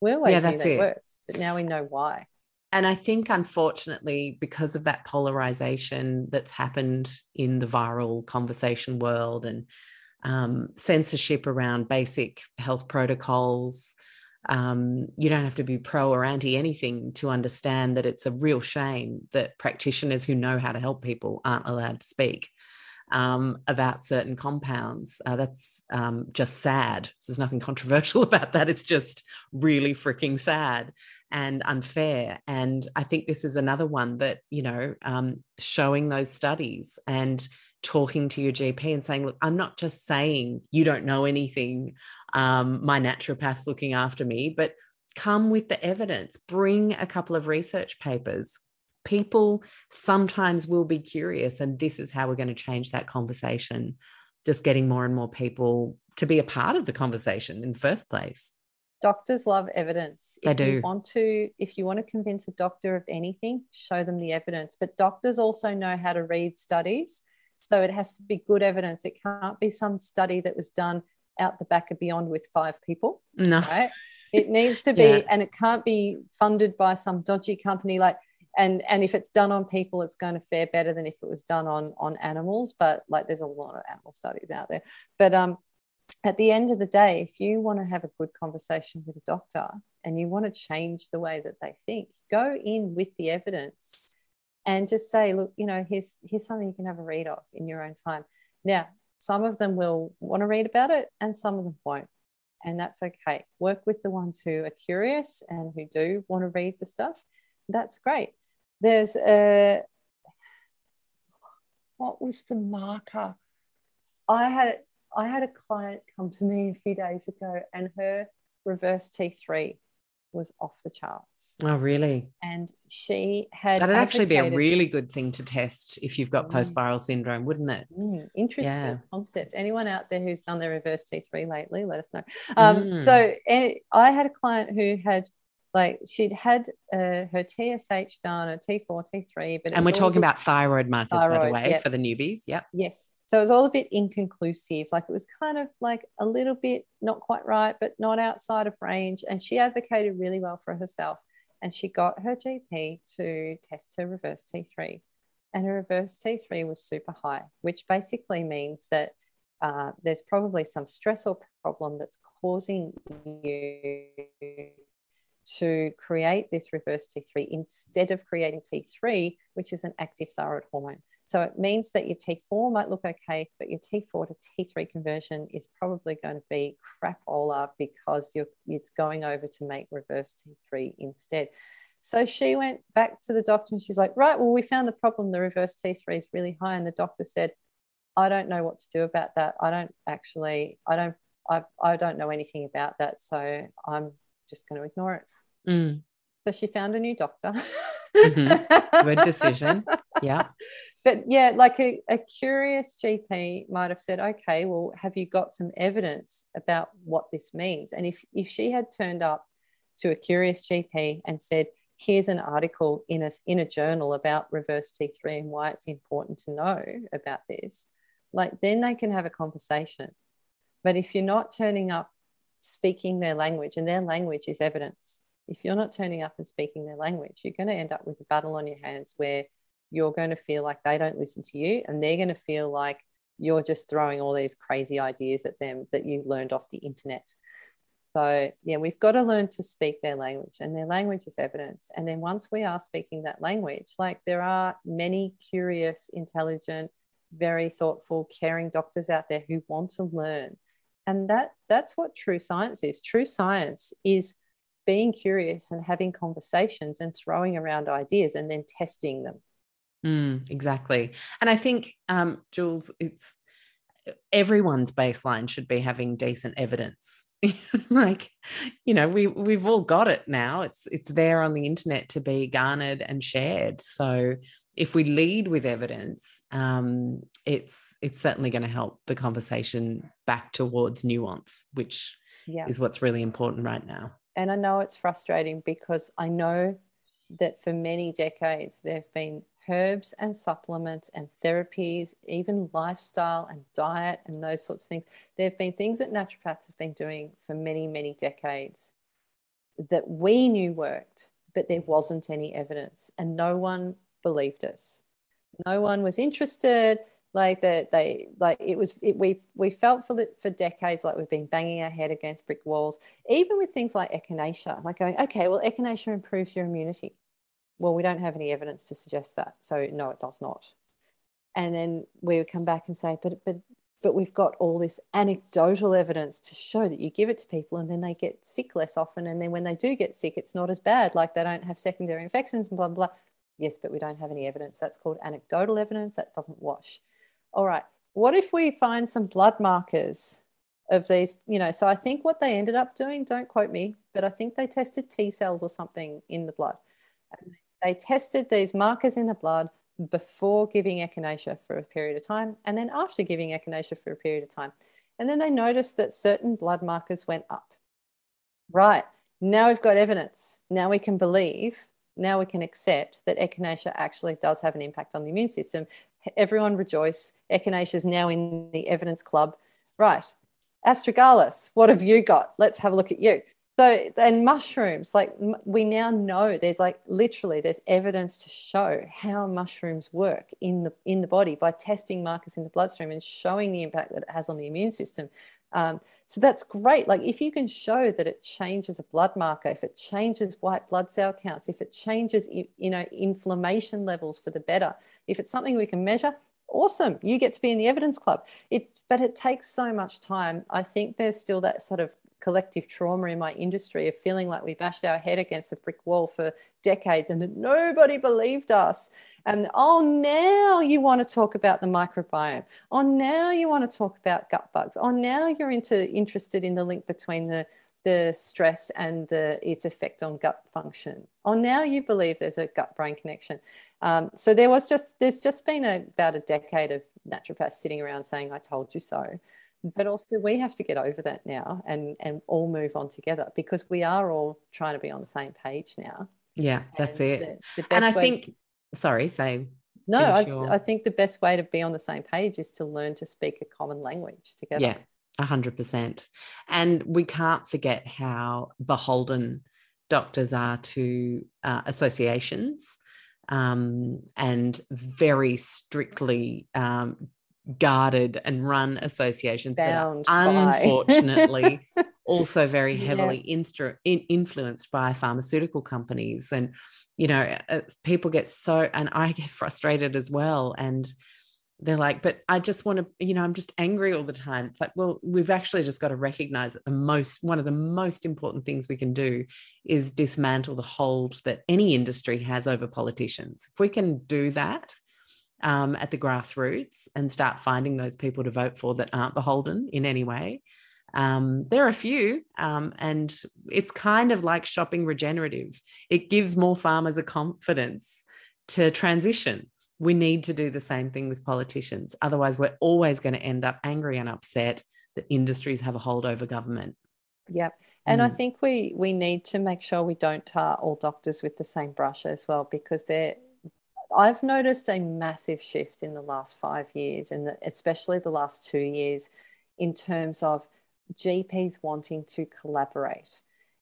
We always knew they worked, but now we know why. And I think, unfortunately, because of that polarization that's happened in the viral conversation world and censorship around basic health protocols. You don't have to be pro or anti anything to understand that it's a real shame that practitioners who know how to help people aren't allowed to speak. about certain compounds. That's just sad. There's nothing controversial about that. It's just really freaking sad and unfair. And I think this is another one that, you know, showing those studies and talking to your GP and saying, look, I'm not just saying you don't know anything, my naturopath's looking after me, but come with the evidence, bring a couple of research papers. People sometimes will be curious, and this is how we're going to change that conversation, just getting more and more people to be a part of the conversation in the first place. Doctors love evidence. They do. If you want to convince a doctor of anything, show them the evidence. But doctors also know how to read studies. So it has to be good evidence. It can't be some study that was done out the back of Beyond with 5 people. No. Right? It needs to be, and it can't be funded by some dodgy company. And if it's done on people, it's going to fare better than if it was done on animals. But like, there's a lot of animal studies out there. But at the end of the day, if you want to have a good conversation with a doctor and you want to change the way that they think, go in with the evidence. And just say, look, you know, here's something you can have a read of in your own time. Now, some of them will want to read about it and some of them won't. And that's okay. Work with the ones who are curious and who do want to read the stuff. That's great. There's a, what was the marker? I had a client come to me a few days ago and her reverse T3 was off the charts. Oh, really? And she had... That'd actually be a really good thing to test if you've got post-viral syndrome, wouldn't it? Interesting concept. Anyone out there who's done their reverse T3 lately, let us know. So I had a client who had, like, she'd had her TSH done, her T4, T3. But and we're talking about thyroid markers, by the way, for the newbies. Yep. Yes. So it was all a bit inconclusive. Like, it was kind of like a little bit not quite right, but not outside of range. And she advocated really well for herself. And she got her GP to test her reverse T3. And her reverse T3 was super high, which basically means that there's probably some stress or problem that's causing you to create this reverse T3 instead of creating T3, which is an active thyroid hormone. So it means that your T4 might look okay, but your T4 to T3 conversion is probably going to be crapola because it's going over to make reverse T3 instead. So she went back to the doctor and she's like, right, well, we found the problem. The reverse T3 is really high. And the doctor said, I don't know what to do about that. I don't know anything about that. So I'm just going to ignore it. Mm. So she found a new doctor. Good decision. Yeah. But yeah, like a curious GP might have said, okay, well, have you got some evidence about what this means? And if she had turned up to a curious GP and said, here's an article in a journal about reverse T3 and why it's important to know about this, like, then they can have a conversation. But if you're not turning up speaking their language, and their language is evidence, if you're not turning up and speaking their language, you're going to end up with a battle on your hands where you're going to feel like they don't listen to you, and they're going to feel like you're just throwing all these crazy ideas at them that you learned off the internet. So yeah, we've got to learn to speak their language, and their language is evidence. And then once we are speaking that language, like, there are many curious, intelligent, very thoughtful, caring doctors out there who want to learn. And that's what true science is. True science is being curious and having conversations and throwing around ideas and then testing them. Exactly. And I think, Jules, it's everyone's baseline should be having decent evidence. Like, you know, we've all got it now. It's there on the internet to be garnered and shared. So if we lead with evidence, it's certainly going to help the conversation back towards nuance, which is what's really important right now. And I know it's frustrating because I know that for many decades there have been herbs and supplements and therapies, even lifestyle and diet and those sorts of things. There have been things that naturopaths have been doing for many, many decades that we knew worked, but there wasn't any evidence and no one believed us. No one was interested. Like that, we felt for decades like we've been banging our head against brick walls, even with things like echinacea. Like going, okay, well, echinacea improves your immunity. Well, we don't have any evidence to suggest that, so no, it does not. And then we would come back and say, but we've got all this anecdotal evidence to show that you give it to people and then they get sick less often. And then when they do get sick, it's not as bad, like they don't have secondary infections and blah, blah, blah. Yes, but we don't have any evidence. That's called anecdotal evidence. That doesn't wash. All right. What if we find some blood markers of these, you know? So I think what they ended up doing, don't quote me, but I think they tested T cells or something in the blood. And they tested these markers in the blood before giving echinacea for a period of time and then after giving echinacea for a period of time. And then they noticed that certain blood markers went up. Right. Now we've got evidence. Now we can believe, now we can accept that echinacea actually does have an impact on the immune system. Everyone rejoice. Echinacea is now in the evidence club. Right. Astragalus, what have you got? Let's have a look at you. So, and mushrooms, like we now know there's like literally there's evidence to show how mushrooms work in the body by testing markers in the bloodstream and showing the impact that it has on the immune system. So that's great. Like if you can show that it changes a blood marker, if it changes white blood cell counts, if it changes, you know, inflammation levels for the better, if it's something we can measure, awesome. You get to be in the evidence club. But it takes so much time. I think there's still that sort of collective trauma in my industry of feeling like we bashed our head against a brick wall for decades and that nobody believed us. And, oh, now you want to talk about the microbiome. Oh, now you want to talk about gut bugs. Oh, now you're interested in the link between the stress and its effect on gut function. Oh, now you believe there's a gut-brain connection. So there's just been about a decade of naturopaths sitting around saying, I told you so. But also we have to get over that now and all move on together because we are all trying to be on the same page now. Yeah, that's it. And I think, sorry, say. No, I think the best way to be on the same page is to learn to speak a common language together. Yeah, 100%. And we can't forget how beholden doctors are to associations and very strictly guarded and run associations that are unfortunately also very heavily influenced by pharmaceutical companies. And, you know, people get so, and I get frustrated as well. And they're like, but I just want to, you know, I'm just angry all the time. It's like, well, we've actually just got to recognize that one of the most important things we can do is dismantle the hold that any industry has over politicians. If we can do that, at the grassroots and start finding those people to vote for that aren't beholden in any way. There are a few, and it's kind of like shopping regenerative. It gives more farmers a confidence to transition. We need to do the same thing with politicians. Otherwise, we're always going to end up angry and upset that industries have a hold over government. Yep. And I think we need to make sure we don't tar all doctors with the same brush as well, because I've noticed a massive shift in the last 5 years and especially the last 2 years in terms of GPs wanting to collaborate.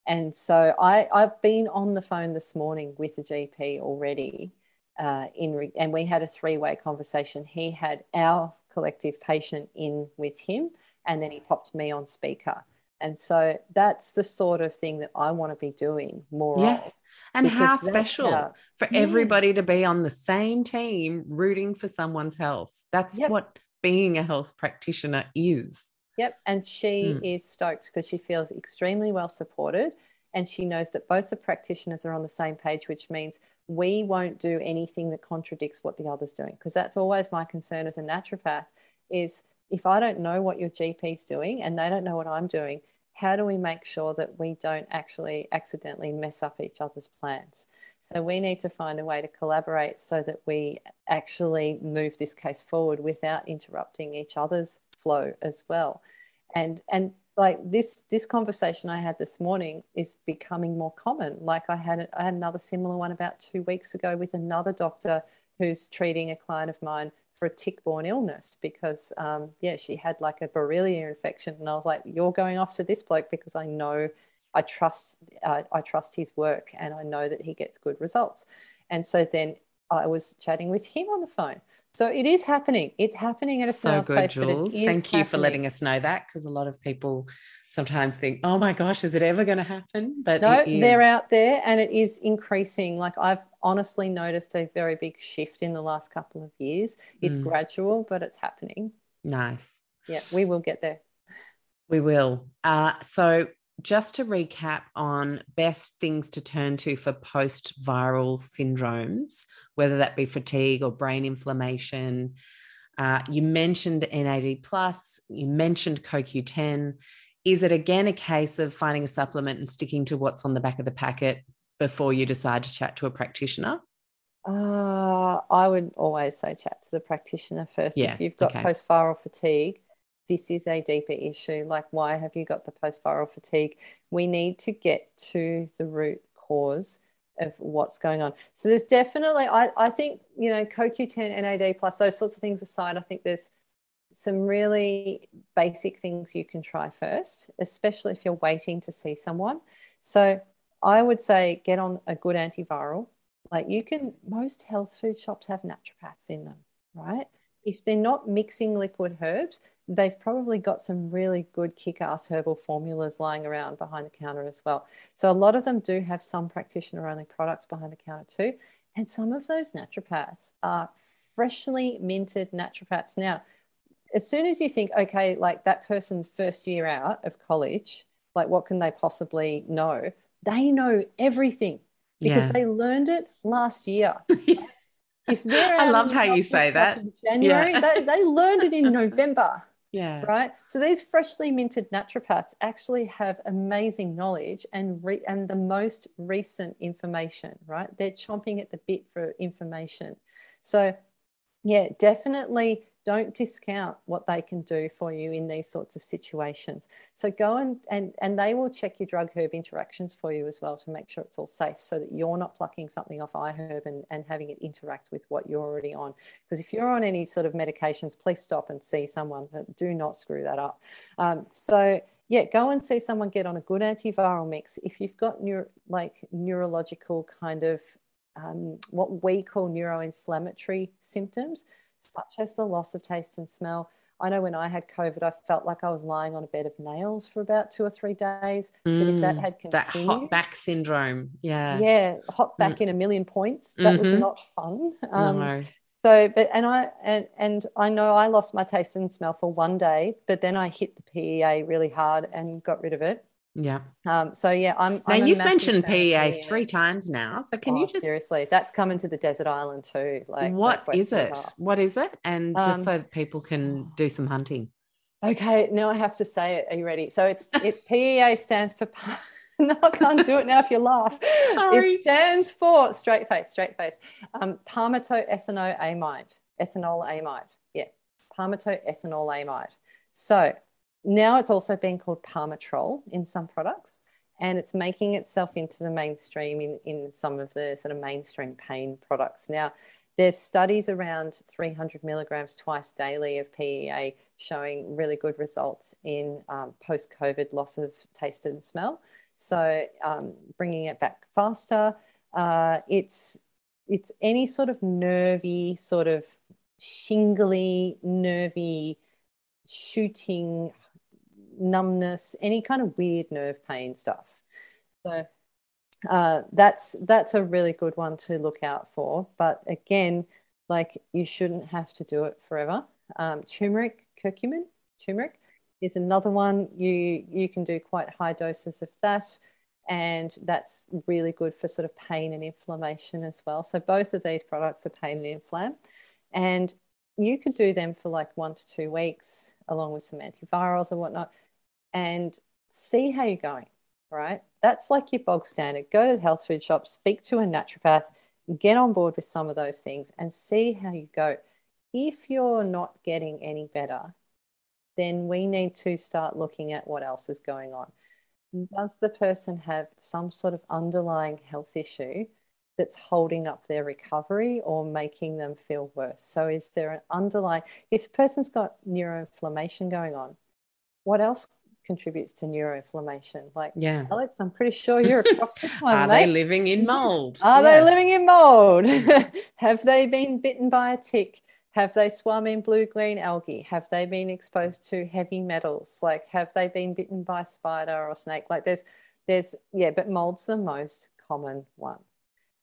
And so I've been on the phone this morning with a GP already and we had a three-way conversation. He had our collective patient in with him and then he popped me on speaker. And so that's the sort of thing that I want to be doing more of. And how special for everybody to be on the same team rooting for someone's health. That's what being a health practitioner is. Yep. And she is stoked because she feels extremely well supported and she knows that both the practitioners are on the same page, which means we won't do anything that contradicts what the other's doing, because that's always my concern as a naturopath is if I don't know what your GP's doing and they don't know what I'm doing, how do we make sure that we don't actually accidentally mess up each other's plans? So we need to find a way to collaborate so that we actually move this case forward without interrupting each other's flow as well. And like this conversation I had this morning is becoming more common. Like I had another similar one about 2 weeks ago with another doctor who's treating a client of mine for a tick-borne illness because, she had like a Borrelia infection, and I was like, "You're going off to this bloke because I know, I trust his work, and I know that he gets good results." And so then I was chatting with him on the phone. So it is happening. It's happening at a snail's pace. Jules. Thank you for letting us know that, because a lot of people sometimes think, "Oh my gosh, is it ever going to happen?" But no, they're out there, and it is increasing. Like I've honestly noticed a very big shift in the last couple of years. It's gradual, but it's happening. Nice. Yeah, we will get there. We will. So just to recap on best things to turn to for post-viral syndromes, whether that be fatigue or brain inflammation, you mentioned NAD+, you mentioned CoQ10. Is it again a case of finding a supplement and sticking to what's on the back of the packet before you decide to chat to a practitioner? I would always say chat to the practitioner first. Yeah, if you've got post-viral fatigue, this is a deeper issue. Like, why have you got the post-viral fatigue? We need to get to the root cause of what's going on. So there's definitely, I think, you know, CoQ10, NAD+, those sorts of things aside, I think there's some really basic things you can try first, especially if you're waiting to see someone. So I would say get on a good antiviral. Like, you can, most health food shops have naturopaths in them, right? If they're not mixing liquid herbs, they've probably got some really good kick-ass herbal formulas lying around behind the counter as well. So a lot of them do have some practitioner-only products behind the counter too. And some of those naturopaths are freshly minted naturopaths. Now, as soon as you think, okay, like that person's first year out of college, like what can they possibly know? They know everything because they learned it last year. I love how you say that. In January, they learned it in November. Yeah. Right. So these freshly minted naturopaths actually have amazing knowledge and the most recent information, right? They're chomping at the bit for information. So yeah, definitely don't discount what they can do for you in these sorts of situations. So go and they will check your drug-herb interactions for you as well to make sure it's all safe so that you're not plucking something off iHerb and having it interact with what you're already on. Because if you're on any sort of medications, please stop and see someone. Do not screw that up. So yeah, go and see someone, get on a good antiviral mix. If you've got neurological kind of what we call neuroinflammatory symptoms, such as the loss of taste and smell. I know when I had COVID, I felt like I was lying on a bed of nails for about 2 or 3 days. But if that had continued... That hot back syndrome, yeah. Yeah, hot back in 1,000,000 points. That was not fun. No. So, but I know I lost my taste and smell for 1 day, but then I hit the PEA really hard and got rid of it. Yeah. So yeah, I'm you've mentioned PEA 3 times now. So can you just seriously? That's coming to the desert island too. Like, what is it? What is it? And just so that people can do some hunting. Okay, now I have to say it. Are you ready? So it PEA stands for. No, I can't do it now if you laugh. Sorry. It stands for straight face. Palmitoethanolamide. Yeah, palmitoethanolamide. So. Now it's also being called Palmitrol in some products, and it's making itself into the mainstream in some of the sort of mainstream pain products. Now, there's studies around 300 milligrams twice daily of PEA showing really good results in post-COVID loss of taste and smell. So bringing it back faster. It's any sort of nervy, sort of shingly, nervy, shooting, numbness, any kind of weird nerve pain stuff. So that's a really good one to look out for. But again, like, you shouldn't have to do it forever. Turmeric is another one. You can do quite high doses of that, and that's really good for sort of pain and inflammation as well. So both of these products are pain and inflam, and you could do them for like 1 to 2 weeks along with some antivirals and whatnot, and see how you're going, right? That's like your bog standard. Go to the health food shop, speak to a naturopath, get on board with some of those things and see how you go. If you're not getting any better, then we need to start looking at what else is going on. Does the person have some sort of underlying health issue that's holding up their recovery or making them feel worse? So is there an underlying, if a person's got neuroinflammation going on, what else contributes to neuroinflammation? Like, yeah, Alex, I'm pretty sure you're across this one. Are they living in mold? Have they been bitten by a tick? Have they swum in blue-green algae? Have they been exposed to heavy metals? Like, have they been bitten by a spider or snake? Like, but mold's the most common one.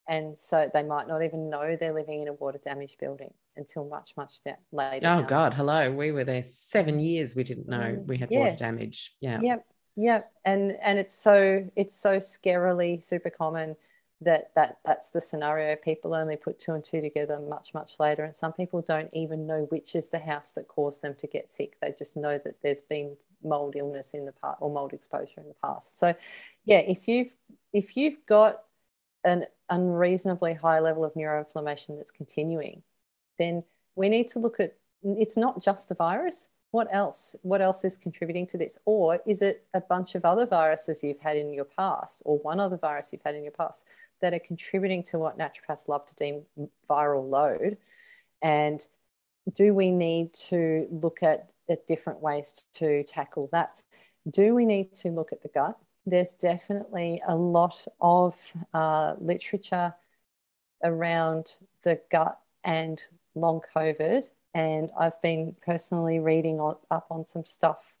And so they might not even know they're living in a water damaged building until much, much later. Oh, now. God, hello. We were there 7 years. We didn't know we had water damage. Yeah. Yep. Yep. And it's so scarily super common that's the scenario. People only put two and two together much, much later. And some people don't even know which is the house that caused them to get sick. They just know that there's been mold illness in the past or mold exposure in the past. So yeah, if you've got an unreasonably high level of neuroinflammation that's continuing, then we need to look at, it's not just the virus. What else is contributing to this? Or is it a bunch of other viruses you've had in your past, or one other virus you've had in your past that are contributing to what naturopaths love to deem viral load? And do we need to look at different ways to tackle that? Do we need to look at the gut? There's definitely a lot of literature around the gut and long COVID, and I've been personally reading up on some stuff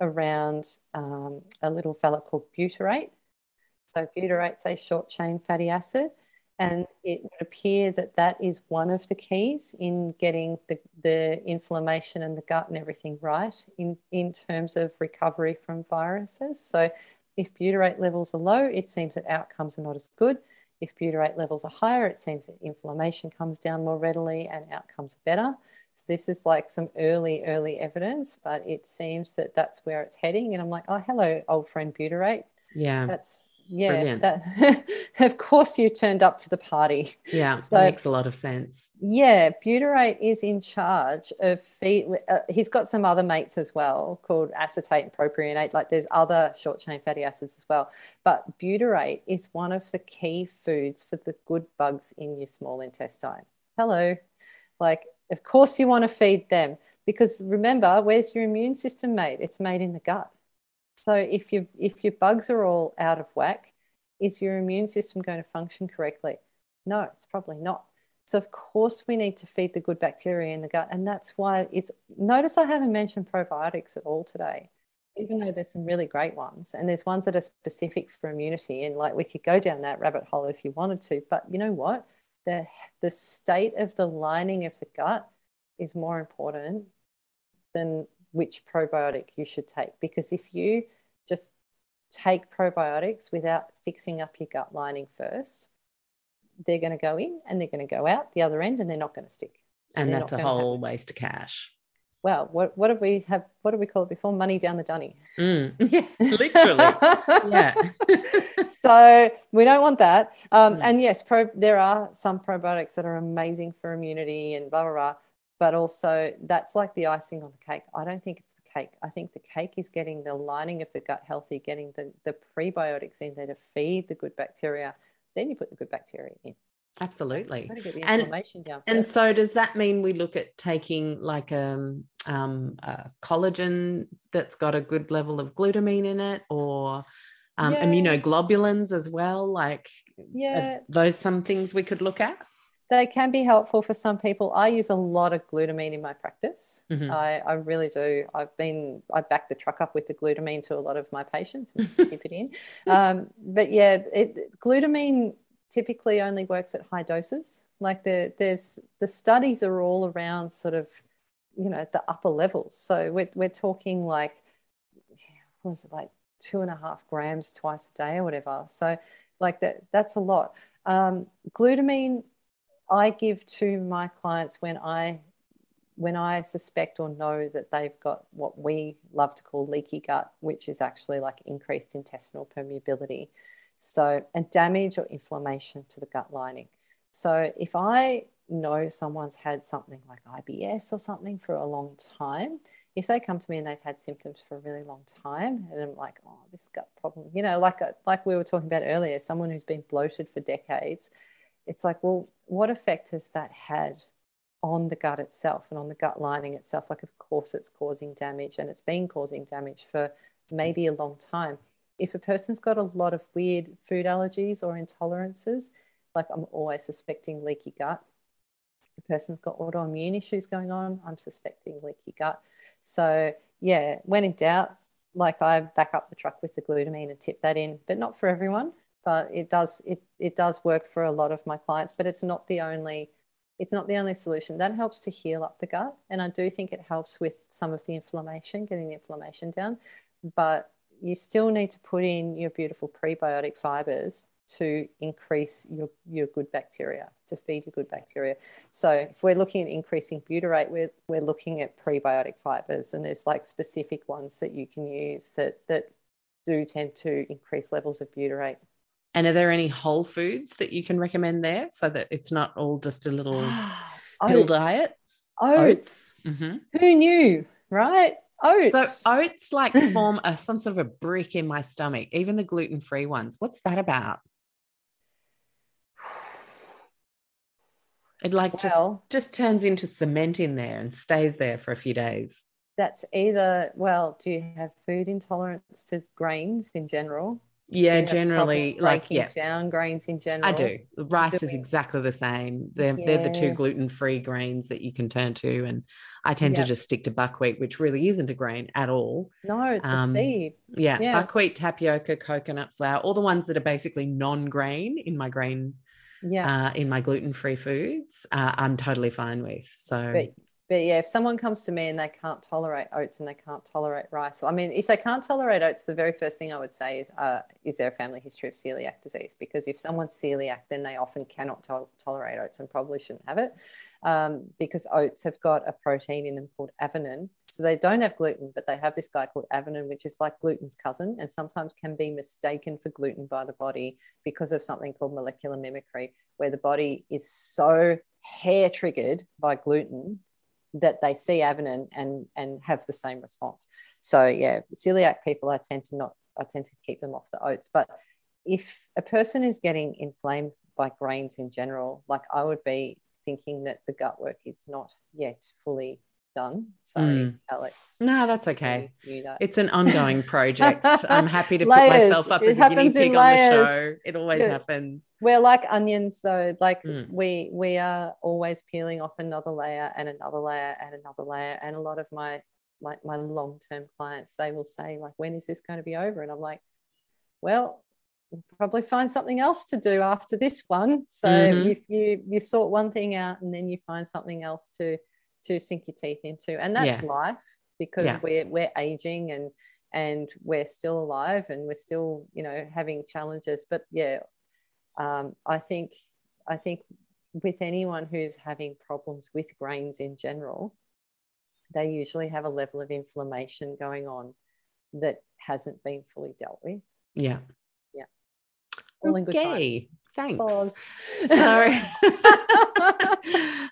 around a little fella called butyrate. So butyrate's a short-chain fatty acid, and it would appear that is one of the keys in getting the inflammation and the gut and everything right in terms of recovery from viruses. So if butyrate levels are low, it seems that outcomes are not as good. If butyrate levels are higher, it seems that inflammation comes down more readily and outcomes are better. So this is like some early evidence, but it seems that's where it's heading. And I'm like, oh, hello, old friend butyrate. Yeah. Brilliant. Of course you turned up to the party. Yeah, so, makes a lot of sense. Yeah, butyrate is in charge of feed. He's got some other mates as well called acetate and propionate. Like there's other short-chain fatty acids as well. But butyrate is one of the key foods for the good bugs in your small intestine. Hello. Like, of course you want to feed them, because remember, where's your immune system made? It's made in the gut. So if your bugs are all out of whack, is your immune system going to function correctly? No, it's probably not. So of course we need to feed the good bacteria in the gut, and that's why notice I haven't mentioned probiotics at all today, even though there's some really great ones, and there's ones that are specific for immunity, and like we could go down that rabbit hole if you wanted to, but you know what? The state of the lining of the gut is more important than which probiotic you should take, because if you just take probiotics without fixing up your gut lining first, they're going to go in and they're going to go out the other end, and they're not going to stick. And that's a whole waste of cash. Well, what did we call it before? Money down the dunny. Yeah, literally. Yeah. So we don't want that. And yes, there are some probiotics that are amazing for immunity and blah, blah, blah. But also that's like the icing on the cake. I don't think it's the cake. I think the cake is getting the lining of the gut healthy, getting the prebiotics in there to feed the good bacteria. Then you put the good bacteria in. Absolutely. Get the inflammation down first. And so does that mean we look at taking like a collagen that's got a good level of glutamine in it, or immunoglobulins as well? Like are those some things we could look at? They can be helpful for some people. I use a lot of glutamine in my practice. Mm-hmm. I really do. I back the truck up with the glutamine to a lot of my patients and tip it in. Glutamine typically only works at high doses. Like the studies are all around sort of, you know, the upper levels. So we're talking like, what was it, like 2.5 grams twice a day or whatever. So like that's a lot. Glutamine I give to my clients when I suspect or know that they've got what we love to call leaky gut, which is actually like increased intestinal permeability, so, and damage or inflammation to the gut lining. So if I know someone's had something like IBS or something for a long time, if they come to me and they've had symptoms for a really long time, and I'm like, oh, this gut problem, you know, like we were talking about earlier, someone who's been bloated for decades, it's like, well, what effect has that had on the gut itself and on the gut lining itself? Like, of course it's causing damage, and it's been causing damage for maybe a long time. If a person's got a lot of weird food allergies or intolerances, like I'm always suspecting leaky gut. If a person's got autoimmune issues going on, I'm suspecting leaky gut. So, yeah, when in doubt, like I back up the truck with the glutamine and tip that in, but not for everyone. but it does work for a lot of my clients, but it's not the only solution. That helps to heal up the gut, and I do think it helps with some of the inflammation, getting the inflammation down, but you still need to put in your beautiful prebiotic fibers to increase your good bacteria, to feed your good bacteria. So if we're looking at increasing butyrate, we're looking at prebiotic fibers, and there's like specific ones that you can use that do tend to increase levels of butyrate. And are there any whole foods that you can recommend there, so that it's not all just a little pill diet? Oats. Mm-hmm. Who knew, right? Oats. So oats like form some sort of a brick in my stomach, even the gluten-free ones. What's that about? It just turns into cement in there and stays there for a few days. That's either, well, do you have food intolerance to grains in general? Yeah, generally, like, yeah, down grains in general. I do. Rice is exactly the same. They're the two gluten-free grains that you can turn to, and I tend to just stick to buckwheat, which really isn't a grain at all. No, it's a seed. Yeah, buckwheat, tapioca, coconut flour, all the ones that are basically non-grain in my grain. Yeah, in my gluten-free foods, I'm totally fine with. So, but yeah, if someone comes to me and they can't tolerate oats and they can't tolerate rice, I mean, if they can't tolerate oats, the very first thing I would say is there a family history of celiac disease? Because if someone's celiac, then they often cannot tolerate oats and probably shouldn't have it, because oats have got a protein in them called avenin. So they don't have gluten, but they have this guy called avenin, which is like gluten's cousin, and sometimes can be mistaken for gluten by the body because of something called molecular mimicry, where the body is so hair-triggered by gluten that they see avenin and have the same response. So yeah, celiac people, I tend to keep them off the oats. But if a person is getting inflamed by grains in general, like I would be thinking that the gut work is not yet fully done. Sorry, Alex. No, that's okay. That. It's an ongoing project. I'm happy to put myself up as a guinea pig on the show. It always happens. We're like onions, though. Like we are always peeling off another layer and another layer and another layer. And a lot of my long-term clients, they will say, like, when is this going to be over? And I'm like, well, we'll probably find something else to do after this one. So if you sort one thing out and then you find something else to sink your teeth into, and that's life, because we're aging and we're still alive and we're still, you know, having challenges. But I think with anyone who's having problems with grains in general, they usually have a level of inflammation going on that hasn't been fully dealt with. All in good time. Thanks. Pause. Sorry.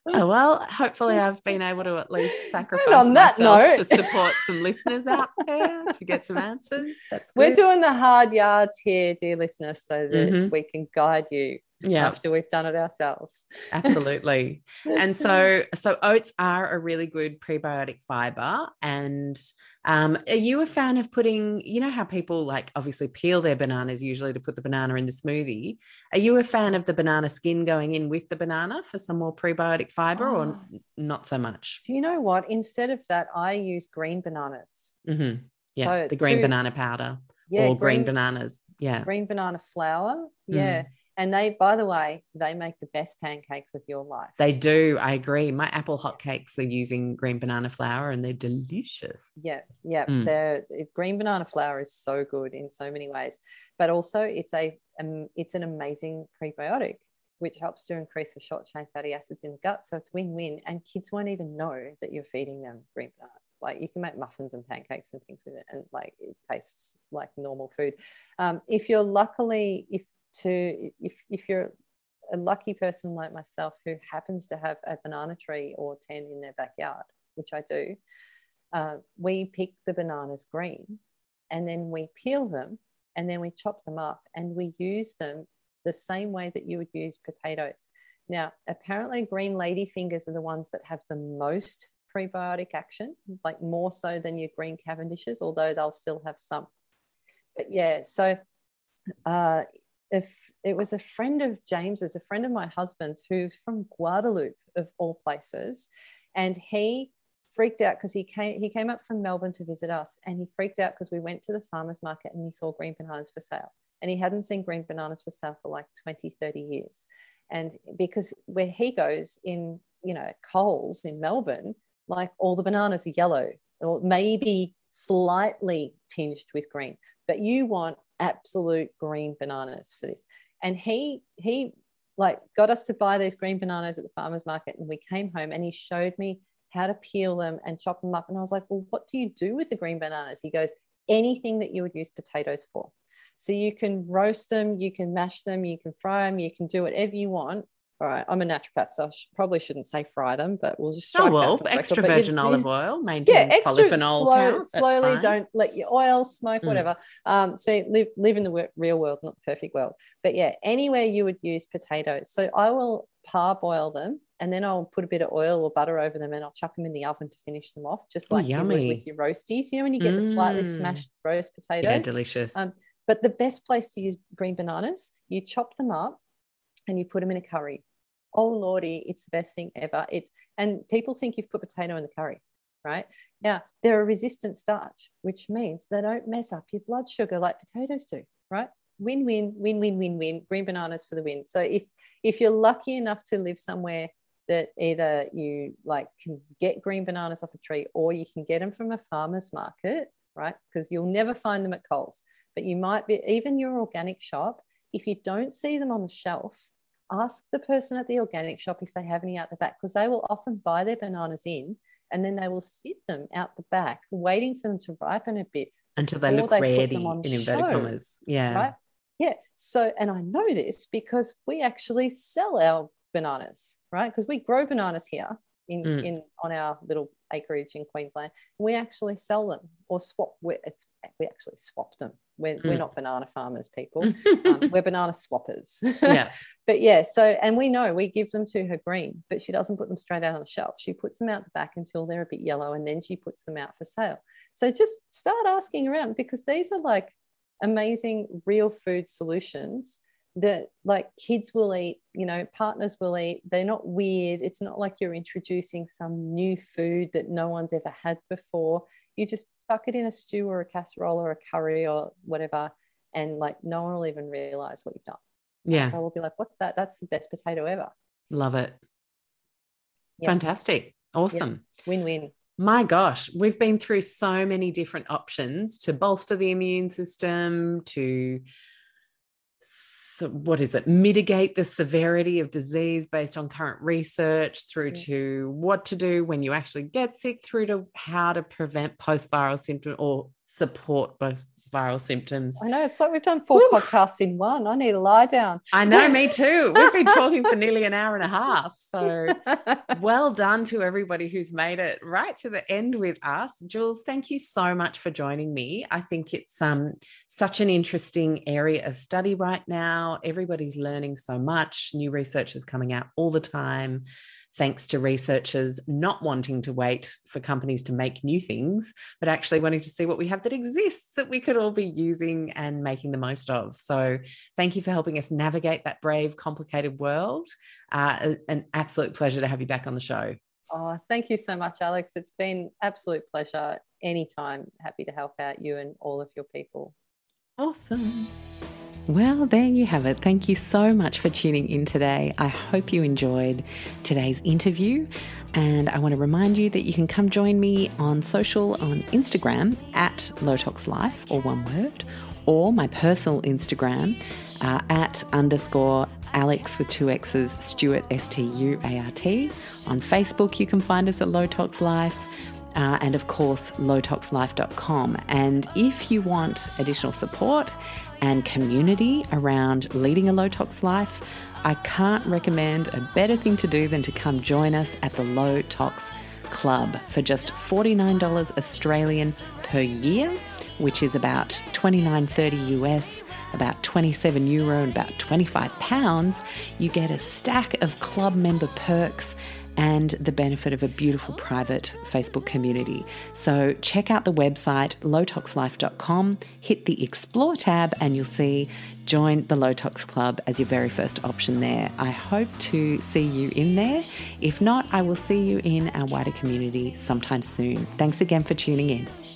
Oh, well, hopefully I've been able to at least sacrifice on that myself to support some listeners out there to get some answers. That's good. We're doing the hard yards here, dear listeners, so that we can guide you after we've done it ourselves. Absolutely. And so oats are a really good prebiotic fiber. And are you a fan of putting, you know how people like obviously peel their bananas usually to put the banana in the smoothie? Are you a fan of the banana skin going in with the banana for some more prebiotic fiber or not so much? Do you know what? Instead of that, I use green bananas. Mm-hmm. Yeah, so the green banana powder or green bananas. Yeah. Green banana flour. Yeah. Mm. And they, by the way, they make the best pancakes of your life. They do. I agree. My apple hotcakes are using green banana flour and they're delicious. Yeah. Yeah. Green banana flour is so good in so many ways, but also it's an amazing prebiotic, which helps to increase the short chain fatty acids in the gut. So it's win-win, and kids won't even know that you're feeding them green bananas. Like you can make muffins and pancakes and things with it. And like, it tastes like normal food. If you're a lucky person like myself who happens to have a banana tree or 10 in their backyard, which I do, we pick the bananas green and then we peel them and then we chop them up and we use them the same way that you would use potatoes. Now, apparently green ladyfingers are the ones that have the most prebiotic action, like more so than your green Cavendishes, although they'll still have some. But yeah, so... if it was a friend of James's, a friend of my husband's, who's from Guadeloupe of all places, and he freaked out because he came up from Melbourne to visit us, and he freaked out because we went to the farmer's market and he saw green bananas for sale, and he hadn't seen green bananas for sale for like 20, 30 years. And because where he goes in, you know, Coles in Melbourne, like all the bananas are yellow or maybe slightly tinged with green, but you want absolute green bananas for this. And he like got us to buy these green bananas at the farmer's market, and we came home and he showed me how to peel them and chop them up. And I was like, well, what do you do with the green bananas? He goes, anything that you would use potatoes for. So you can roast them, you can mash them, you can fry them, you can do whatever you want. All right, I'm a naturopath, so I probably shouldn't say fry them, but we'll just strike that. Extra virgin olive oil, maintain polyphenol count. Slowly, don't let your oil smoke, whatever. So live in the real world, not the perfect world. But yeah, anywhere you would use potatoes. So I will parboil them, and then I'll put a bit of oil or butter over them, and I'll chuck them in the oven to finish them off, just like you would with your roasties. You know, when you get the slightly smashed roast potatoes? Yeah, delicious. But the best place to use green bananas, you chop them up, and you put them in a curry. Oh lordy, it's the best thing ever. And people think you've put potato in the curry, right? Now, they're a resistant starch, which means they don't mess up your blood sugar like potatoes do, right? Win, win, win, win, win, win. Green bananas for the win. So if you're lucky enough to live somewhere that either you like can get green bananas off a tree or you can get them from a farmer's market, right? Because you'll never find them at Coles, but you might be, even your organic shop, if you don't see them on the shelf, ask the person at the organic shop if they have any out the back, because they will often buy their bananas in and then they will sit them out the back, waiting for them to ripen a bit until they look ready, in inverted commas. Yeah. Right? Yeah. So, and I know this because we actually sell our bananas, right? Because we grow bananas here on our little acreage in Queensland. We actually sell them or swap. We actually swap them. We're not banana farmers, people. We're banana swappers. Yeah. But yeah, so, and we know we give them to her green, but she doesn't put them straight out on the shelf. She puts them out the back until they're a bit yellow, and then she puts them out for sale. So just start asking around, because these are like amazing real food solutions that like kids will eat, you know, partners will eat. They're not weird. It's not like you're introducing some new food that no one's ever had before. You just chuck it in a stew or a casserole or a curry or whatever, and like no one will even realize what you've done. Yeah. They will be like, what's that? That's the best potato ever. Love it. Yep. Fantastic. Awesome. Yep. Win-win. My gosh, we've been through so many different options to bolster the immune system, to mitigate the severity of disease based on current research, through to what to do when you actually get sick, through to how to prevent post-viral symptoms or support post-viral symptoms. I know, it's like we've done four podcasts in one. I need to lie down. I know, me too. We've been talking for nearly an hour and a half. So well done to everybody who's made it right to the end with us. Jules, thank you so much for joining me. I think it's such an interesting area of study right now. Everybody's learning so much. New research is coming out all the time, thanks to researchers not wanting to wait for companies to make new things, but actually wanting to see what we have that exists that we could all be using and making the most of. So thank you for helping us navigate that brave, complicated world. An absolute pleasure to have you back on the show. Oh, thank you so much, Alex. It's been an absolute pleasure. Anytime, happy to help out you and all of your people. Awesome. Well, there you have it. Thank you so much for tuning in today. I hope you enjoyed today's interview. And I want to remind you that you can come join me on social, on Instagram at Low Tox Life, or one word, or my personal Instagram @ Alex with 2 X's, Stewart, Stuart. On Facebook, you can find us at Low Tox Life. And of course, lowtoxlife.com. And if you want additional support and community around leading a low tox life, I can't recommend a better thing to do than to come join us at the Low Tox Club for just $49 Australian per year, which is about $29.30 US, about €27, and about £25. You get a stack of club member perks and the benefit of a beautiful private Facebook community. So check out the website, lowtoxlife.com, hit the Explore tab, and you'll see Join the Low Tox Club as your very first option there. I hope to see you in there. If not, I will see you in our wider community sometime soon. Thanks again for tuning in.